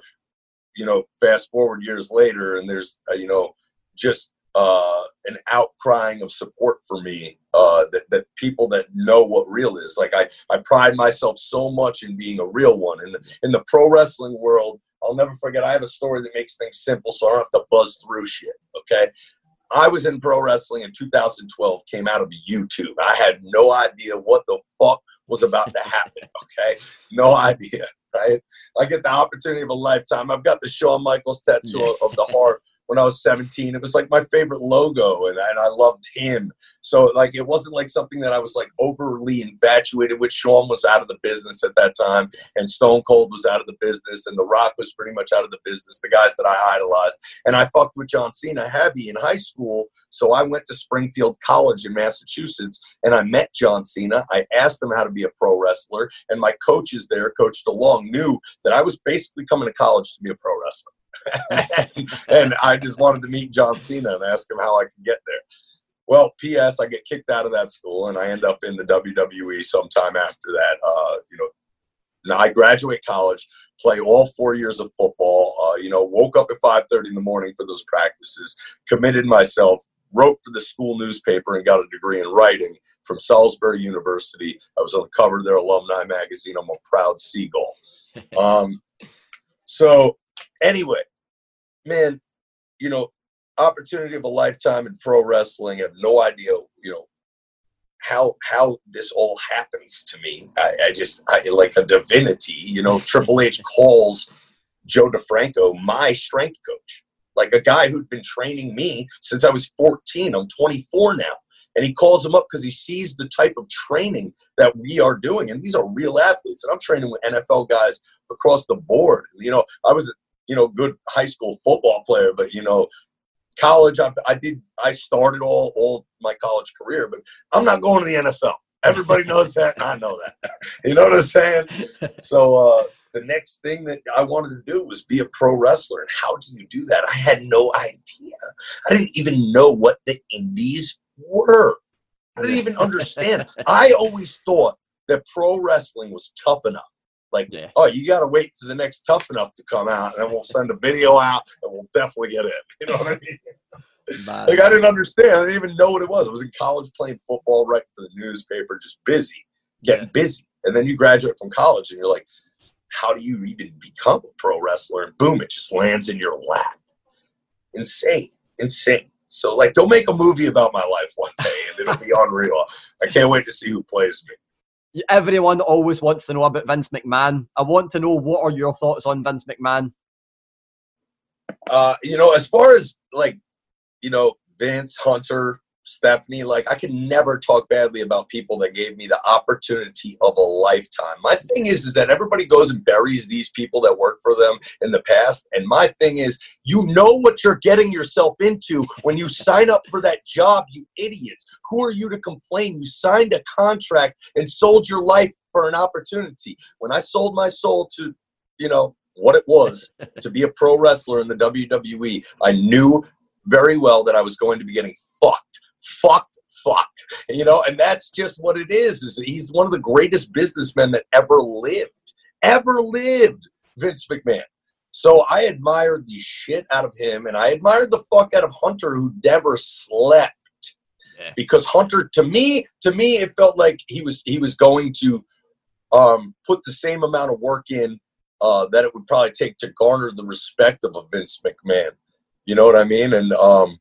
you know, fast forward years later, and there's, uh, you know, just uh, an outcrying of support for me, uh, that, that people that know what real is. Like, I, I pride myself so much in being a real one. And in, in the pro wrestling world, I'll never forget, I have a story that makes things simple so I don't have to buzz through shit, okay? I was in pro wrestling in two thousand twelve, came out of YouTube. I had no idea what the fuck was about to happen, okay? No idea, right? I get the opportunity of a lifetime. I've got the Shawn Michaels tattoo yeah. of the heart when I was seventeen. It was like my favorite logo, and, and I loved him. So, like, it wasn't like something that I was, like, overly infatuated with. Shawn was out of the business at that time, and Stone Cold was out of the business, and The Rock was pretty much out of the business, the guys that I idolized. And I fucked with John Cena heavy in high school, so I went to Springfield College in Massachusetts, and I met John Cena. I asked him how to be a pro wrestler, and my coaches there, Coach DeLong, knew that I was basically coming to college to be a pro wrestler. And I just wanted to meet John Cena and ask him how I could get there. Well, P S I get kicked out of that school, and I end up in the W W E sometime after that. Uh, you know, now I graduate college, play all four years of football. Uh, you know, woke up at five thirty in the morning for those practices, committed myself, wrote for the school newspaper, and got a degree in writing from Salisbury University. I was on the cover of their alumni magazine. I'm a proud Seagull. Um, so. Anyway, man, you know, opportunity of a lifetime in pro wrestling. I have no idea, you know, how how this all happens to me. I, I just, I, like a divinity, you know, Triple H calls Joe DeFranco my strength coach, like a guy who'd been training me since I was fourteen. I'm twenty-four now. And he calls him up because he sees the type of training that we are doing. And these are real athletes. And I'm training with N F L guys across the board. You know, I was a, you know, good high school football player, but, you know, college, I, I did, I started all, all my college career, but I'm not going to the N F L. Everybody knows that. And I know that. You know what I'm saying? So uh, the next thing that I wanted to do was be a pro wrestler. And how do you do that? I had no idea. I didn't even know what the indies were. I didn't even understand. I always thought that pro wrestling was tough enough. Like, yeah. oh, you got to wait for the next Tough Enough to come out, and we'll send a video out, and we'll definitely get it. You know what I mean? My like, I didn't understand. I didn't even know what it was. I was in college playing football, writing for the newspaper, just busy, getting yeah. busy. And then you graduate from college, and you're like, how do you even become a pro wrestler? And boom, it just lands in your lap. Insane. Insane. So, like, they'll make a movie about my life one day, and it'll be unreal. I can't wait to see who plays me. Everyone always wants to know about Vince McMahon. I want to know, what are your thoughts on Vince McMahon? Uh, you know, as far as, like, you know, Vince, Hunter, Stephanie, like, I can never talk badly about people that gave me the opportunity of a lifetime. My thing is, is that everybody goes and buries these people that work for them in the past. And my thing is, you know what you're getting yourself into when you sign up for that job, you idiots. Who are you to complain? You signed a contract and sold your life for an opportunity. When I sold my soul to, you know, what it was to be a pro wrestler in the W W E, I knew very well that I was going to be getting fucked, fucked, fucked. You know, and that's just what it is. Is he's one of the greatest businessmen that ever lived, ever lived, Vince McMahon. So I admired the shit out of him, and I admired the fuck out of Hunter, who never slept. Yeah. Because Hunter, to me, to me, it felt like he was he was going to um, put the same amount of work in uh, that it would probably take to garner the respect of a Vince McMahon. You know what I mean? And um,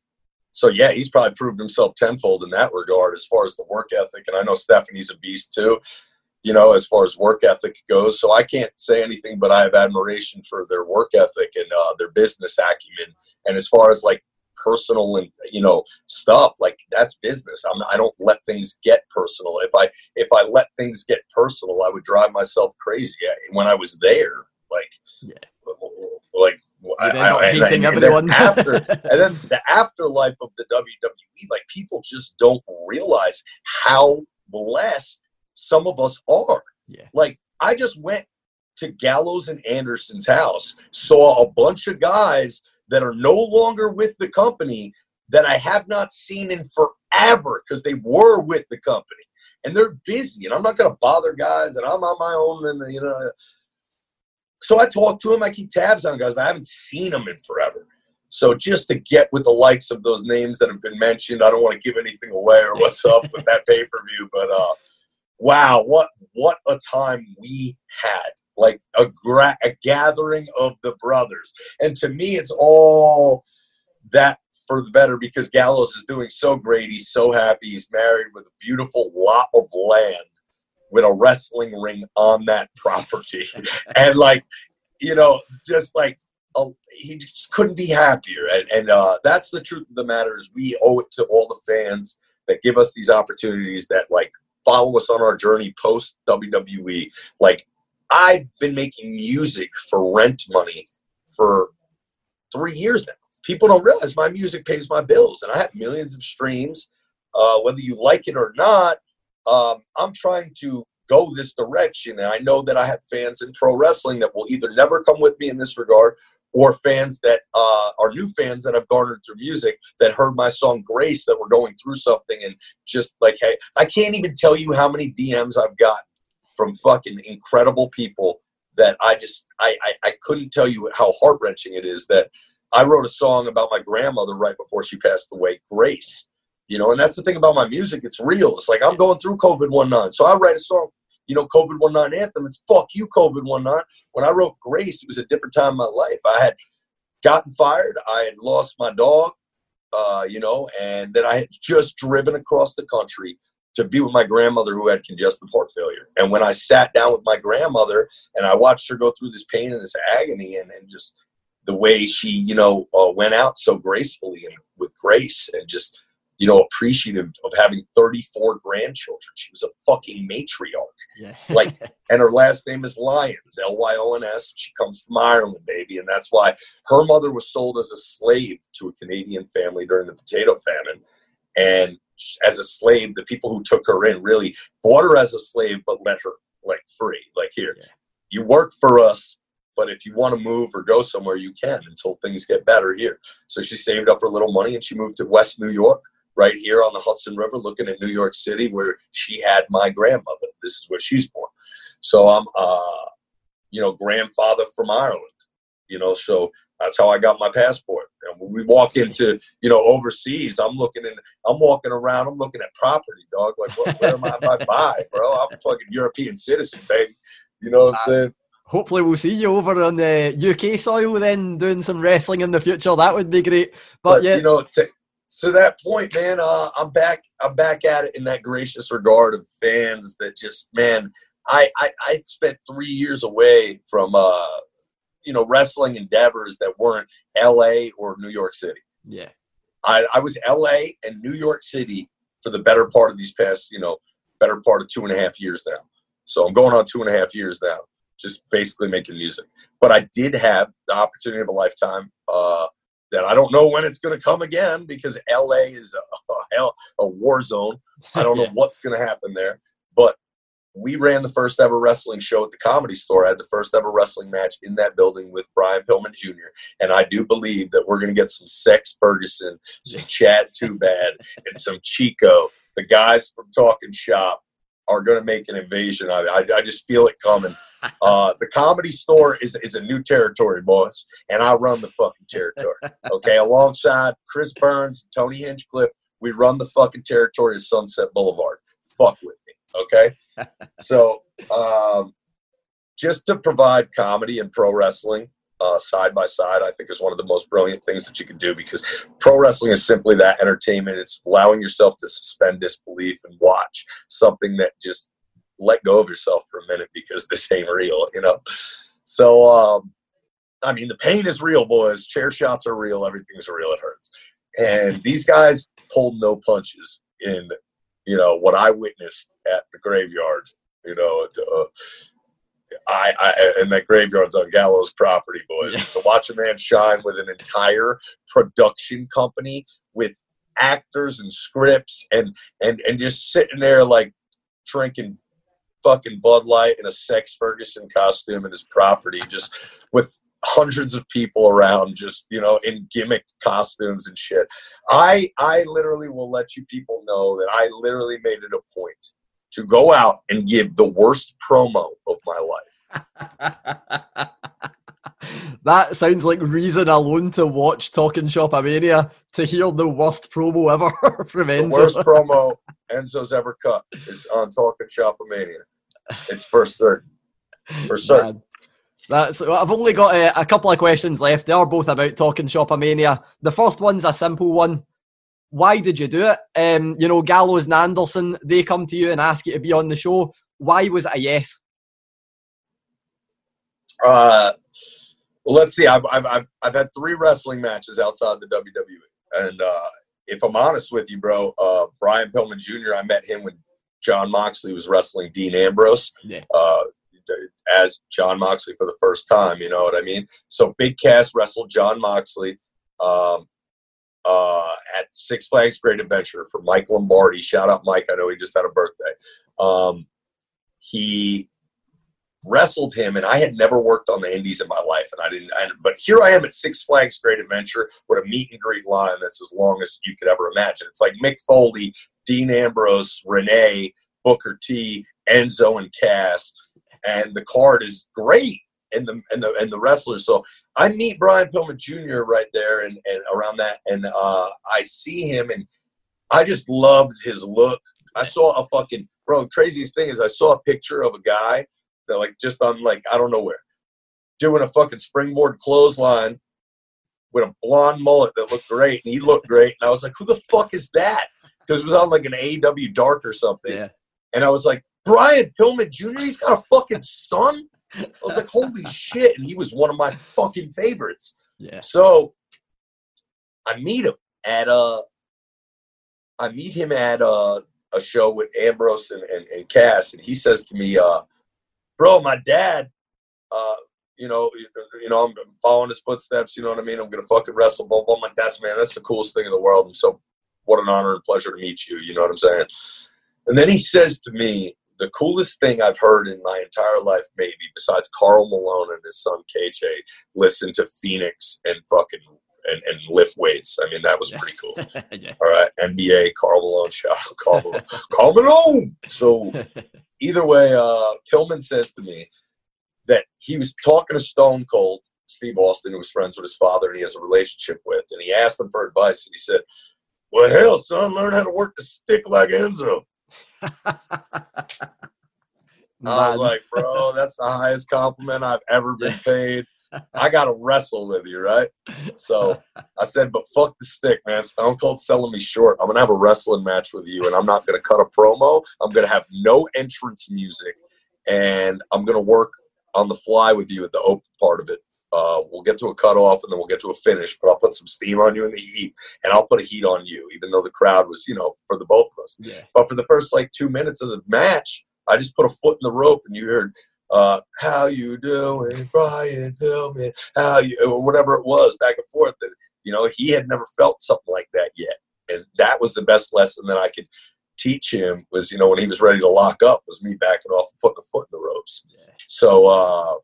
so, yeah, he's probably proved himself tenfold in that regard as far as the work ethic. And I know Stephanie's a beast, too, you know, as far as work ethic goes. So I can't say anything, but I have admiration for their work ethic and uh, their business acumen. And as far as, like, personal and, you know, stuff, like, that's business. I'm, I don't let things get personal. If I if I let things get personal, I would drive myself crazy. I, when I was there, like, yeah. like, I, I, and, and, and, then after, and then the afterlife of the W W E, like, people just don't realize how blessed some of us are. Yeah. Like, I just went to Gallows and Anderson's house, saw a bunch of guys that are no longer with the company that I have not seen in forever because they were with the company. And they're busy, and I'm not going to bother guys, and I'm on my own, and, you know. So I talk to them. I keep tabs on guys, but I haven't seen them in forever. So just to get with the likes of those names that have been mentioned, I don't want to give anything away or what's up with that pay-per-view, but uh, wow, what what a time we had. Like a, gra- a gathering of the brothers. And to me, it's all that for the better because Gallows is doing so great. He's so happy. He's married with a beautiful lot of land with a wrestling ring on that property. And, like, you know, just like a, he just couldn't be happier. And, and uh, that's the truth of the matter is we owe it to all the fans that give us these opportunities that, like, follow us on our journey post-W W E. Like, I've been making music for rent money for three years now. People don't realize my music pays my bills, and I have millions of streams. Uh, whether you like it or not, um, I'm trying to go this direction, and I know that I have fans in pro wrestling that will either never come with me in this regard or fans that uh, are new fans that I've garnered through music that heard my song Grace that were going through something and just like, hey, I can't even tell you how many D Ms I've got from fucking incredible people that I just, I, I, I couldn't tell you how heart-wrenching it is that I wrote a song about my grandmother right before she passed away, Grace. You know, and that's the thing about my music, it's real. It's like I'm going through COVID nineteen. So I write a song, you know, COVID nineteen anthem. It's fuck you, COVID nineteen. When I wrote Grace, it was a different time in my life. I had gotten fired. I had lost my dog, uh, you know, and then I had just driven across the country to be with my grandmother who had congestive heart failure. And when I sat down with my grandmother and I watched her go through this pain and this agony and, and just the way she, you know, uh, went out so gracefully and with grace and just, you know, appreciative of having thirty-four grandchildren. She was a fucking matriarch. Yeah. Like, and her last name is Lyons, L Y O N S. She comes from Ireland, baby. And that's why her mother was sold as a slave to a Canadian family during the potato famine. And as a slave, the people who took her in really bought her as a slave, but let her like free, like here, yeah. You work for us, but if you want to move or go somewhere, you can until things get better here. So she saved up her little money and she moved to West New York, right here on the Hudson River, looking at New York City, where she had my grandmother. This is where she's born. So I'm, uh, you know, grandfather from Ireland, you know, so that's how I got my passport. And when we walk into, you know, overseas, I'm looking in, I'm walking around, I'm looking at property, dog. Like, what, where am I by, by, bro? I'm a fucking European citizen, baby. You know what I'm uh, saying? Hopefully we'll see you over on the U K soil then doing some wrestling in the future. That would be great. But, but yeah. You know, to, to that point, man, uh, I'm back, I'm back at it in that gracious regard of fans that just, man, I, I, I spent three years away from, uh, you know, wrestling endeavors that weren't L A or New York City. Yeah. I, I was L A and New York City for the better part of these past, you know, better part of two and a half years now. So I'm going on two and a half years now, just basically making music. But I did have the opportunity of a lifetime uh, that I don't know when it's going to come again because L A is a, a, hell, a war zone. I don't yeah. know what's going to happen there. But we ran the first ever wrestling show at the Comedy Store. I had the first ever wrestling match in that building with Brian Pillman Junior And I do believe that we're going to get some Sex Ferguson, some Chad Too Bad, and some Chico. The guys from Talking Shop are going to make an invasion. I, I, I just feel it coming. Uh, the Comedy Store is, is a new territory, boys, and I run the fucking territory. Okay, alongside Chris Burns, Tony Hinchcliffe, we run the fucking territory of Sunset Boulevard. Fuck with me. Okay, so um, just to provide comedy and pro wrestling uh, side by side, I think is one of the most brilliant things that you can do, because pro wrestling is simply that, entertainment. It's allowing yourself to suspend disbelief and watch something that just let go of yourself for a minute, because this ain't real, you know? So, um, I mean, the pain is real, boys. Chair shots are real. Everything's real. It hurts. And these guys pulled no punches in, you know, what I witnessed at the graveyard, you know, uh, I, I and that graveyard's on Gallows property, boys. To watch a man shine with an entire production company with actors and scripts and, and, and just sitting there like drinking fucking Bud Light in a Sex Ferguson costume in his property, just with hundreds of people around, just, you know, in gimmick costumes and shit. I, I literally will let you people know that I literally made it a point to go out and give the worst promo of my life. That sounds like reason alone to watch Talking Shop Mania, to hear the worst promo ever from Enzo. The worst promo Enzo's ever cut is on Talking Shop Mania. It's for certain. For certain. Man. That's, I've only got a, a couple of questions left. They are both about Talking Shop Mania. The first one's a simple one. Why did you do it? Um, you know, Gallows and Anderson, they come to you and ask you to be on the show. Why was it a yes? Uh, well, let's see. I've, I've, I've, I've had three wrestling matches outside the W W E. And uh, if I'm honest with you, bro, uh, Brian Pillman Junior, I met him when John Moxley was wrestling Dean Ambrose. Yeah. Uh, as John Moxley for the first time, you know what I mean? So Big Cass wrestled John Moxley um, uh, at Six Flags Great Adventure for Mike Lombardi. Shout out Mike. I know he just had a birthday. Um, he wrestled him, and I had never worked on the indies in my life, and I didn't. I, but here I am at Six Flags Great Adventure with a meet and greet line that's as long as you could ever imagine. It's like Mick Foley, Dean Ambrose, Renee, Booker T, Enzo, and Cass. And the card is great, and the and the and the wrestlers. So I meet Brian Pillman Junior right there, and, and around that, and uh, I see him, and I just loved his look. I saw a fucking bro. The craziest thing is I saw a picture of a guy that like just on like I don't know where, doing a fucking springboard clothesline with a blonde mullet that looked great, and he looked great, and I was like, who the fuck is that? Because it was on like an A E W Dark or something, yeah. And I was like, Brian Pillman Junior, he's got a fucking son? I was like, holy shit. And he was one of my fucking favorites. Yeah. So I meet him at a, I meet him at a, a show with Ambrose and, and, and Cass. And he says to me, uh, bro, my dad, uh, you know, you, you know, I'm following his footsteps. You know what I mean? I'm going to fucking wrestle. Blah, blah. I'm like, that's, man, that's the coolest thing in the world. And so what an honor and pleasure to meet you. You know what I'm saying? And then he says to me, the coolest thing I've heard in my entire life, maybe, besides Carl Malone and his son K J, listen to Phoenix and fucking and, and lift weights. I mean, that was pretty cool. Yeah. All right, N B A, Carl Malone, shout out, Carl Malone. Carl Malone! So either way, uh, Pillman says to me that he was talking to Stone Cold Steve Austin, who was friends with his father and he has a relationship with, and he asked him for advice, and he said, well, hell, son, learn how to work the stick like Enzo. I was like, bro, that's the highest compliment I've ever been paid. I gotta wrestle with you, right? So I said, but fuck the stick, man. Stone Cold selling me short. I'm gonna have a wrestling match with you, and I'm not gonna cut a promo. I'm gonna have no entrance music, and I'm gonna work on the fly with you at the open part of it. Uh, we'll get to a cutoff, and then we'll get to a finish, but I'll put some steam on you in the heat, and I'll put a heat on you, even though the crowd was, you know, for the both of us. Yeah. But for the first, like, two minutes of the match, I just put a foot in the rope, and you heard, uh, how you doing, Brian Pillman, how you, or whatever it was, back and forth. And, you know, he had never felt something like that yet, and that was the best lesson that I could teach him was, you know, when he was ready to lock up, was me backing off and putting a foot in the ropes. Yeah. So, uh,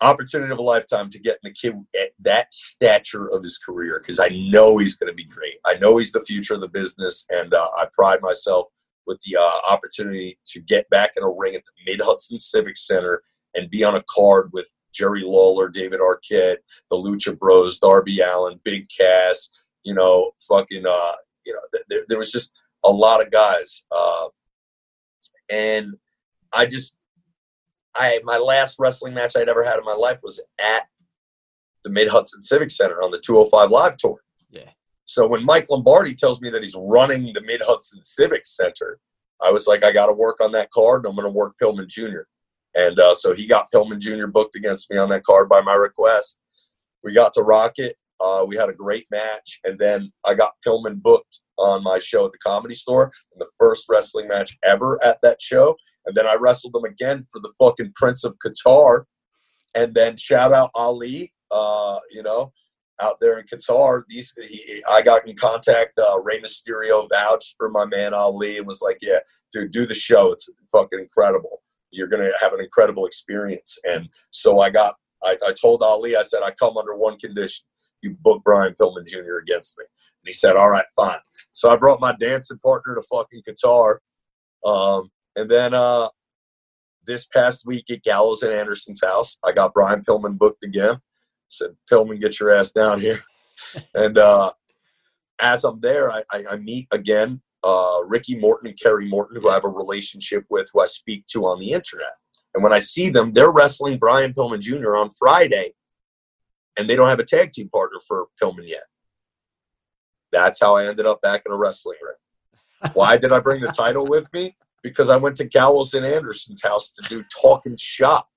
opportunity of a lifetime to get in the kid at that stature of his career, because I know he's going to be great. I know he's the future of the business, and uh, I pride myself with the uh, opportunity to get back in a ring at the Mid-Hudson Civic Center and be on a card with Jerry Lawler, David Arquette, the Lucha Bros, Darby Allin, Big Cass, you know, fucking, uh, you know, th- th- there was just a lot of guys. Uh, and I just, I, my last wrestling match I'd ever had in my life was at the Mid-Hudson Civic Center on the two oh five Live Tour. Yeah. So when Mike Lombardi tells me that he's running the Mid-Hudson Civic Center, I was like, I got to work on that card, and I'm going to work Pillman Junior And uh, so he got Pillman Junior booked against me on that card by my request. We got to rock it. Uh, we had a great match. And then I got Pillman booked on my show at the Comedy Store in the first wrestling match ever at that show. And then I wrestled him again for the fucking Prince of Qatar. And then shout out Ali, uh, you know, out there in Qatar. These he, I got in contact. Uh, Rey Mysterio vouched for my man Ali and was like, yeah, dude, do the show. It's fucking incredible. You're going to have an incredible experience. And so I got, I, I told Ali, I said, I come under one condition. You book Brian Pillman Junior against me. And he said, all right, fine. So I brought my dancing partner to fucking Qatar. Um, And then uh, this past week at Gallows and Anderson's house, I got Brian Pillman booked again. I said, Pillman, get your ass down here. and uh, as I'm there, I, I, I meet again uh, Ricky Morton and Kerry Morton, who I have a relationship with, who I speak to on the internet. And when I see them, they're wrestling Brian Pillman Junior on Friday, and they don't have a tag team partner for Pillman yet. That's how I ended up back in a wrestling ring. Why did I bring the title with me? Because I went to Gallows and Anderson's house to do Talking Shop.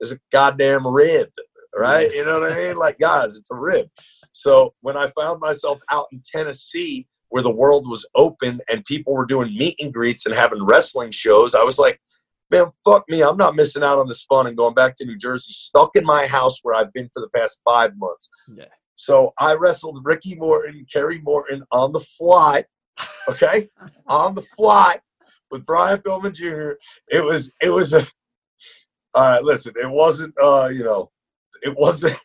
It's a goddamn rib, right? You know what I mean? Like, guys, it's a rib. So when I found myself out in Tennessee where the world was open and people were doing meet and greets and having wrestling shows, I was like, man, fuck me. I'm not missing out on this fun and going back to New Jersey, stuck in my house where I've been for the past five months. Yeah. So I wrestled Ricky Morton, Kerry Morton on the fly, okay? on the fly. With Brian Pillman Junior, it was, it was a, all right, listen, it wasn't, uh, you know, it wasn't,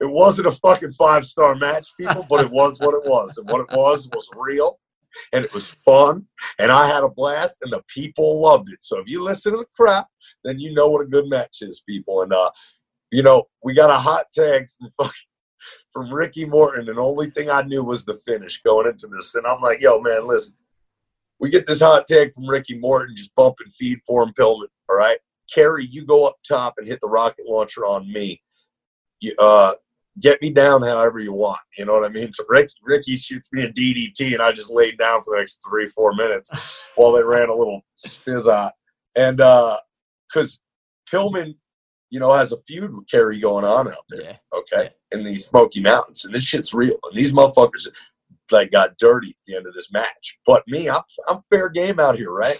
it wasn't a fucking five-star match, people, but it was what it was. And what it was was real, and it was fun, and I had a blast, and the people loved it. So if you listen to the crap, then you know what a good match is, people. And, uh, you know, we got a hot tag from fucking, from Ricky Morton, and the only thing I knew was the finish going into this. And I'm like, yo, man, listen. We get this hot tag from Ricky Morton, just bump and feed for him, Pillman, all right? Kerry, you go up top and hit the rocket launcher on me. You, uh, get me down however you want, you know what I mean? So Ricky, Ricky shoots me a D D T, and I just laid down for the next three, four minutes while they ran a little spizzot. And because uh, Pillman, you know, has a feud with Kerry going on out there, yeah. okay, yeah. in these Smoky Mountains, and this shit's real, and these motherfuckers – like got dirty at the end of this match. But me, I'm, I'm fair game out here, right?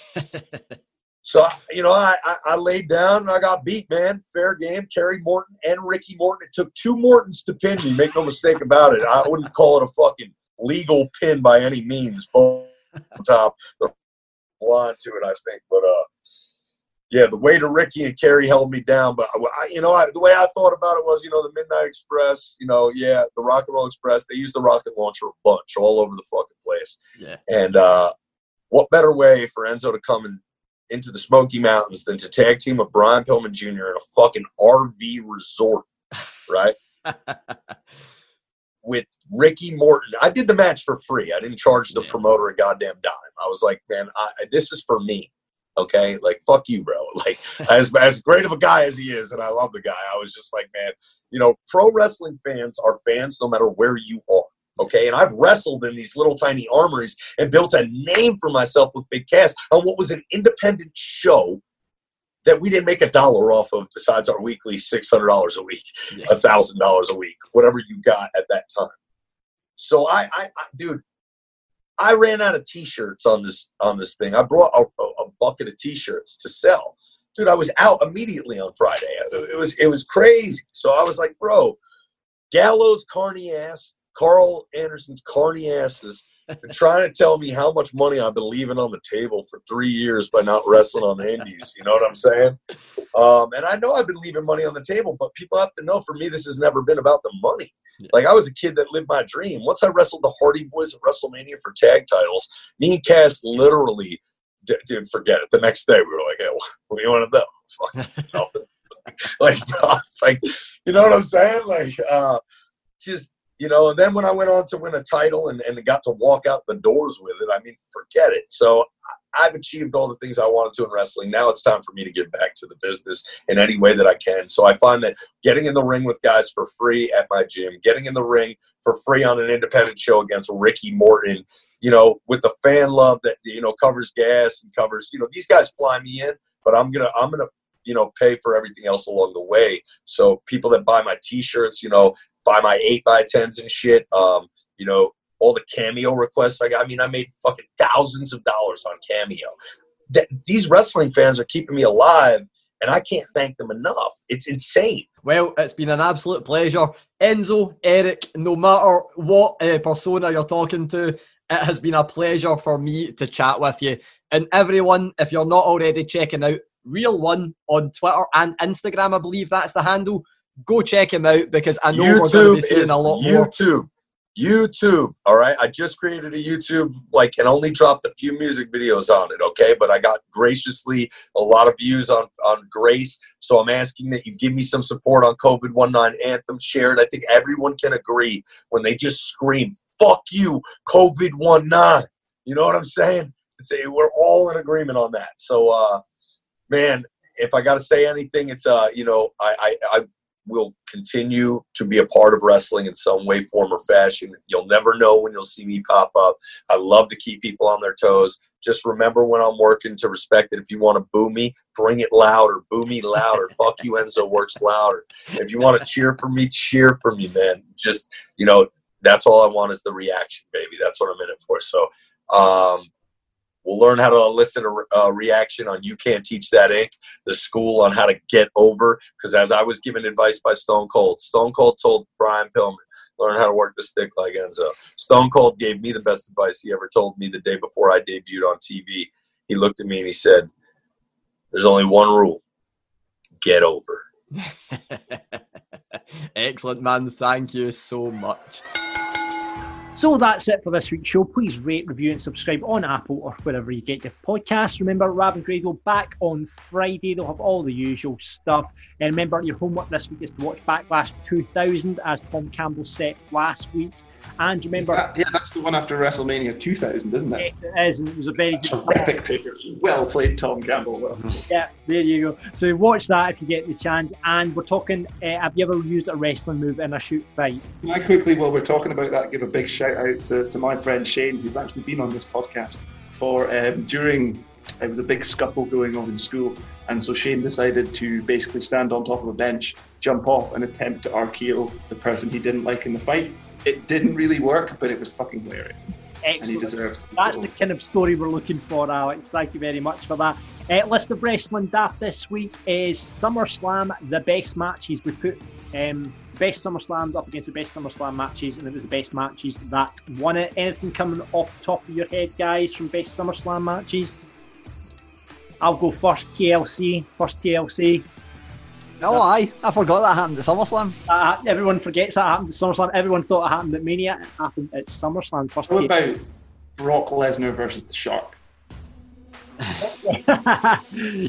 so, you know, I, I, I laid down and I got beat, man. Fair game. Kerry Morton and Ricky Morton. It took two Mortons to pin me. Make no mistake about it. I wouldn't call it a fucking legal pin by any means. Both on top. Blind to it, I think. But, uh, yeah, the weight of Ricky and Kerry held me down. But, I, you know, I, the way I thought about it was, you know, the Midnight Express, you know, yeah, the Rock and Roll Express, they used the rocket launcher a bunch all over the fucking place. Yeah. And uh, what better way for Enzo to come in, into the Smoky Mountains than to tag team with Brian Pillman Junior in a fucking R V resort, right? With Ricky Morton. I did the match for free. I didn't charge the yeah. promoter a goddamn dime. I was like, man, I, this is for me. Okay, like, fuck you, bro. Like, as as great of a guy as he is, and I love the guy, I was just like, man, you know, pro wrestling fans are fans no matter where you are, okay? And I've wrestled in these little tiny armories and built a name for myself with Big Cass on what was an independent show that we didn't make a dollar off of besides our weekly six hundred dollars a week, one thousand dollars a week, whatever you got at that time. So, I, I, I dude, I ran out of T-shirts on this on this thing. I brought a, a bucket of T-shirts to sell. Dude, I was out immediately on Friday. It was it was crazy. So I was like, bro, Gallows, carny ass, Carl Anderson's carny asses You're trying to tell me how much money I've been leaving on the table for three years by not wrestling on the indies. You know what I'm saying? Um, and I know I've been leaving money on the table, but people have to know, for me, this has never been about the money. Yeah. Like, I was a kid that lived my dream. Once I wrestled the Hardy Boys at WrestleMania for tag titles, me and Cass literally d- didn't forget it. The next day, we were like, hey, what do you want to do? Like, it's like, you know what I'm saying? Like, uh, just, you know, and then when I went on to win a title and, and got to walk out the doors with it, I mean, forget it. So I've achieved all the things I wanted to in wrestling. Now it's time for me to give back to the business in any way that I can. So I find that getting in the ring with guys for free at my gym, getting in the ring for free on an independent show against Ricky Morton, you know, with the fan love that, you know, covers gas and covers, you know, these guys fly me in, but I'm going to, I'm going to, you know, pay for everything else along the way. So people that buy my T-shirts, you know, buy my eight by tens and shit, um, you know, all the Cameo requests I got. I mean, I made fucking thousands of dollars on Cameo. Th- these wrestling fans are keeping me alive, and I can't thank them enough. It's insane. Well, it's been an absolute pleasure. Enzo, Eric, no matter what uh, persona you're talking to, it has been a pleasure for me to chat with you. And everyone, if you're not already checking out Real One on Twitter and Instagram, I believe that's the handle, go check him out, because I know YouTube we're going to be seeing a lot YouTube. more. YouTube. YouTube. All right. I just created a YouTube, like, and only dropped a few music videos on it. Okay. But I got graciously a lot of views on, on Grace. So I'm asking that you give me some support on COVID nineteen Anthem. Share it. I think everyone can agree when they just scream, fuck you, COVID nineteen. You know what I'm saying? It's a, we're all in agreement on that. So, uh, man, if I got to say anything, it's, uh, you know, I, I, I will continue to be a part of wrestling in some way, form, or fashion. You'll never know when you'll see me pop up. I love to keep people on their toes. Just remember when I'm working to respect that if you want to boo me, bring it louder. Boo me louder. Fuck you, Enzo works louder. If you want to cheer for me, cheer for me, man. Just, you know, that's all I want is the reaction, baby. That's what I'm in it for. So, um, we'll learn how to listen to a reaction on You Can't Teach That Incorporated, the school on how to get over. Because as I was given advice by Stone Cold, Stone Cold told Brian Pillman, learn how to work the stick like Enzo. Stone Cold gave me the best advice he ever told me the day before I debuted on T V. He looked at me and he said, there's only one rule, get over. Excellent, man. Thank you so much. So that's it for this week's show. Please rate, review and subscribe on Apple or wherever you get your podcasts. Remember, Rab and Gradle back on Friday. They'll have all the usual stuff. And remember, your homework this week is to watch Backlash two thousand, as Tom Campbell said last week. And remember... That, yeah, that's the one after WrestleMania two thousand, isn't it? It is, and it was a very good... Terrific trigger. Well played, Tom Campbell. Well. Yeah, there you go. So watch that if you get the chance. And we're talking, uh, have you ever used a wrestling move in a shoot fight? Can I quickly, while we're talking about that, give a big shout-out to, to my friend Shane, who's actually been on this podcast for um, during... It was a big scuffle going on in school, and so Shane decided to basically stand on top of a bench, jump off and attempt to R K O the person he didn't like in the fight. It didn't really work, but it was fucking hilarious. Excellent. And he deserves it. That's the kind of story we're looking for, Alex. Thank you very much for that. Uh, list of Wrestling Daft this week is SummerSlam, the best matches. We put um, best SummerSlams up against the best SummerSlam matches, and it was the best matches that won it. Anything coming off the top of your head, guys, from best SummerSlam matches? I'll go first, T L C. First T L C. Oh, uh, aye. I forgot that happened at SummerSlam. Uh, everyone forgets that happened at SummerSlam. Everyone thought it happened at Mania. It happened at SummerSlam. First What T L C. About Brock Lesnar versus the Shark?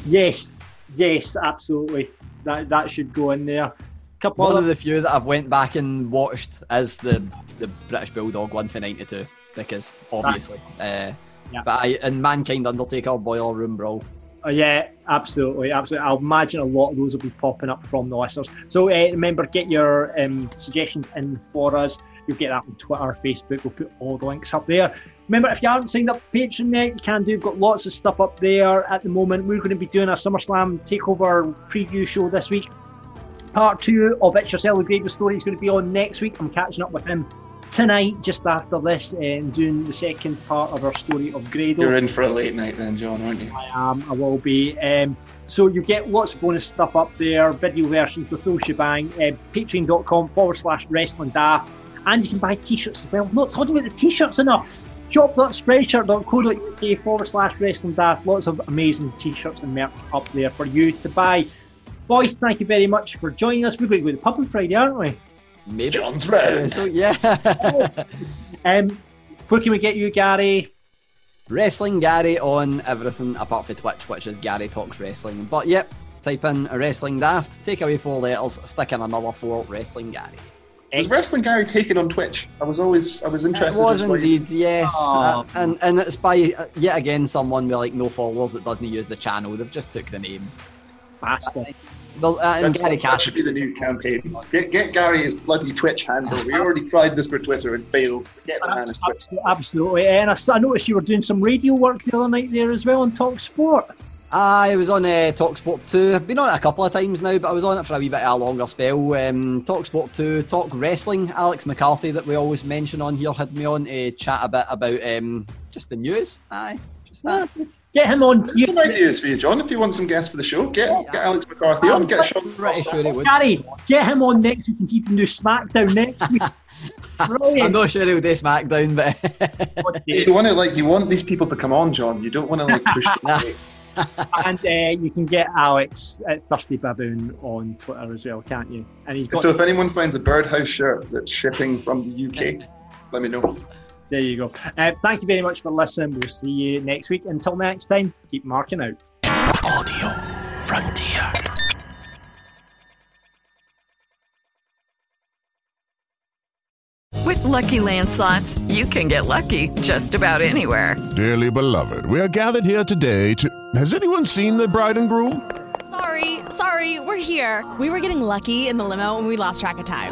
Yes. Yes, absolutely. That that should go in there. Couple one other... of the few that I've went back and watched is the, the British Bulldog one for ninety-two. Because, obviously. Uh, yeah. But I, and Mankind, Undertaker, Boiler Room Brawl. Oh, yeah, absolutely, absolutely. I'll imagine a lot of those will be popping up from the listeners. So uh, remember, get your um, suggestions in for us. You'll get that on Twitter, Facebook. We'll put all the links up there. Remember, if you haven't signed up to Patreon yet, you can do. We've got lots of stuff up there at the moment. We're going to be doing a SummerSlam TakeOver preview show this week. Part two of It's Your Celebrated Story is going to be on next week. I'm catching up with him tonight, just after this, and doing the second part of our story of Gradle. You're in for a late night then, John, aren't you? I am, I will be. Um, so you get lots of bonus stuff up there, video versions, the full shebang, uh, patreon dot com forward slash wrestling daft, and you can buy t-shirts as well. Not talking about the t-shirts enough. shop dot spreadshirt dot co dot uk forward slash wrestling daft. Lots of amazing t-shirts and merch up there for you to buy. Boys, thank you very much for joining us. We're going to go to the pub on Friday, aren't we? Maybe. John's round. So, yeah. um, where can we get you, Gary? Wrestling Gary on everything apart from Twitch, which is Gary Talks Wrestling. But yep, type in Wrestling Daft, take away four letters, stick in another four, Wrestling Gary. Was Wrestling Gary taken on Twitch? I was always, I was interested. It was indeed, yes. Uh, and and it's by, uh, yet again, someone with like no followers that doesn't use the channel. They've just took the name. Bastard. Well, uh, and Gary Cassidy should be the new campaign. Get, get Gary his bloody Twitch handle. We already tried this for Twitter and failed. Get the man his Twitch. Absolutely. And I, I noticed you were doing some radio work the other night there as well on Talk Sport. I was on uh, Talk Sport two. I've been on it a couple of times now, but I was on it for a wee bit of a longer spell. Um, Talk Sport two, Talk Wrestling. Alex McCarthy, that we always mention on here, had me on to chat a bit about um, just the news. Aye, just that. Get him on. There's some ideas for you, John. If you want some guests for the show, get, yeah. get Alex McCarthy I'm on. Get Sean. Pretty sure it would. Gary, get him on next week and keep him do Smackdown next week. I'm not sure he'll do Smackdown, but you want to like you want these people to come on, John. You don't want to like push them away. And uh, you can get Alex at Thirsty Baboon on Twitter as well, can't you? And he's got so if anyone finds a Birdhouse shirt that's shipping from the U K, let me know. There you go. Uh, thank you very much for listening. We'll see you next week. Until next time, keep marking out. Audio Frontier. With Lucky Land Slots, you can get lucky just about anywhere. Dearly beloved, we are gathered here today to... Has anyone seen the bride and groom? Sorry, sorry, we're here. We were getting lucky in the limo and we lost track of time.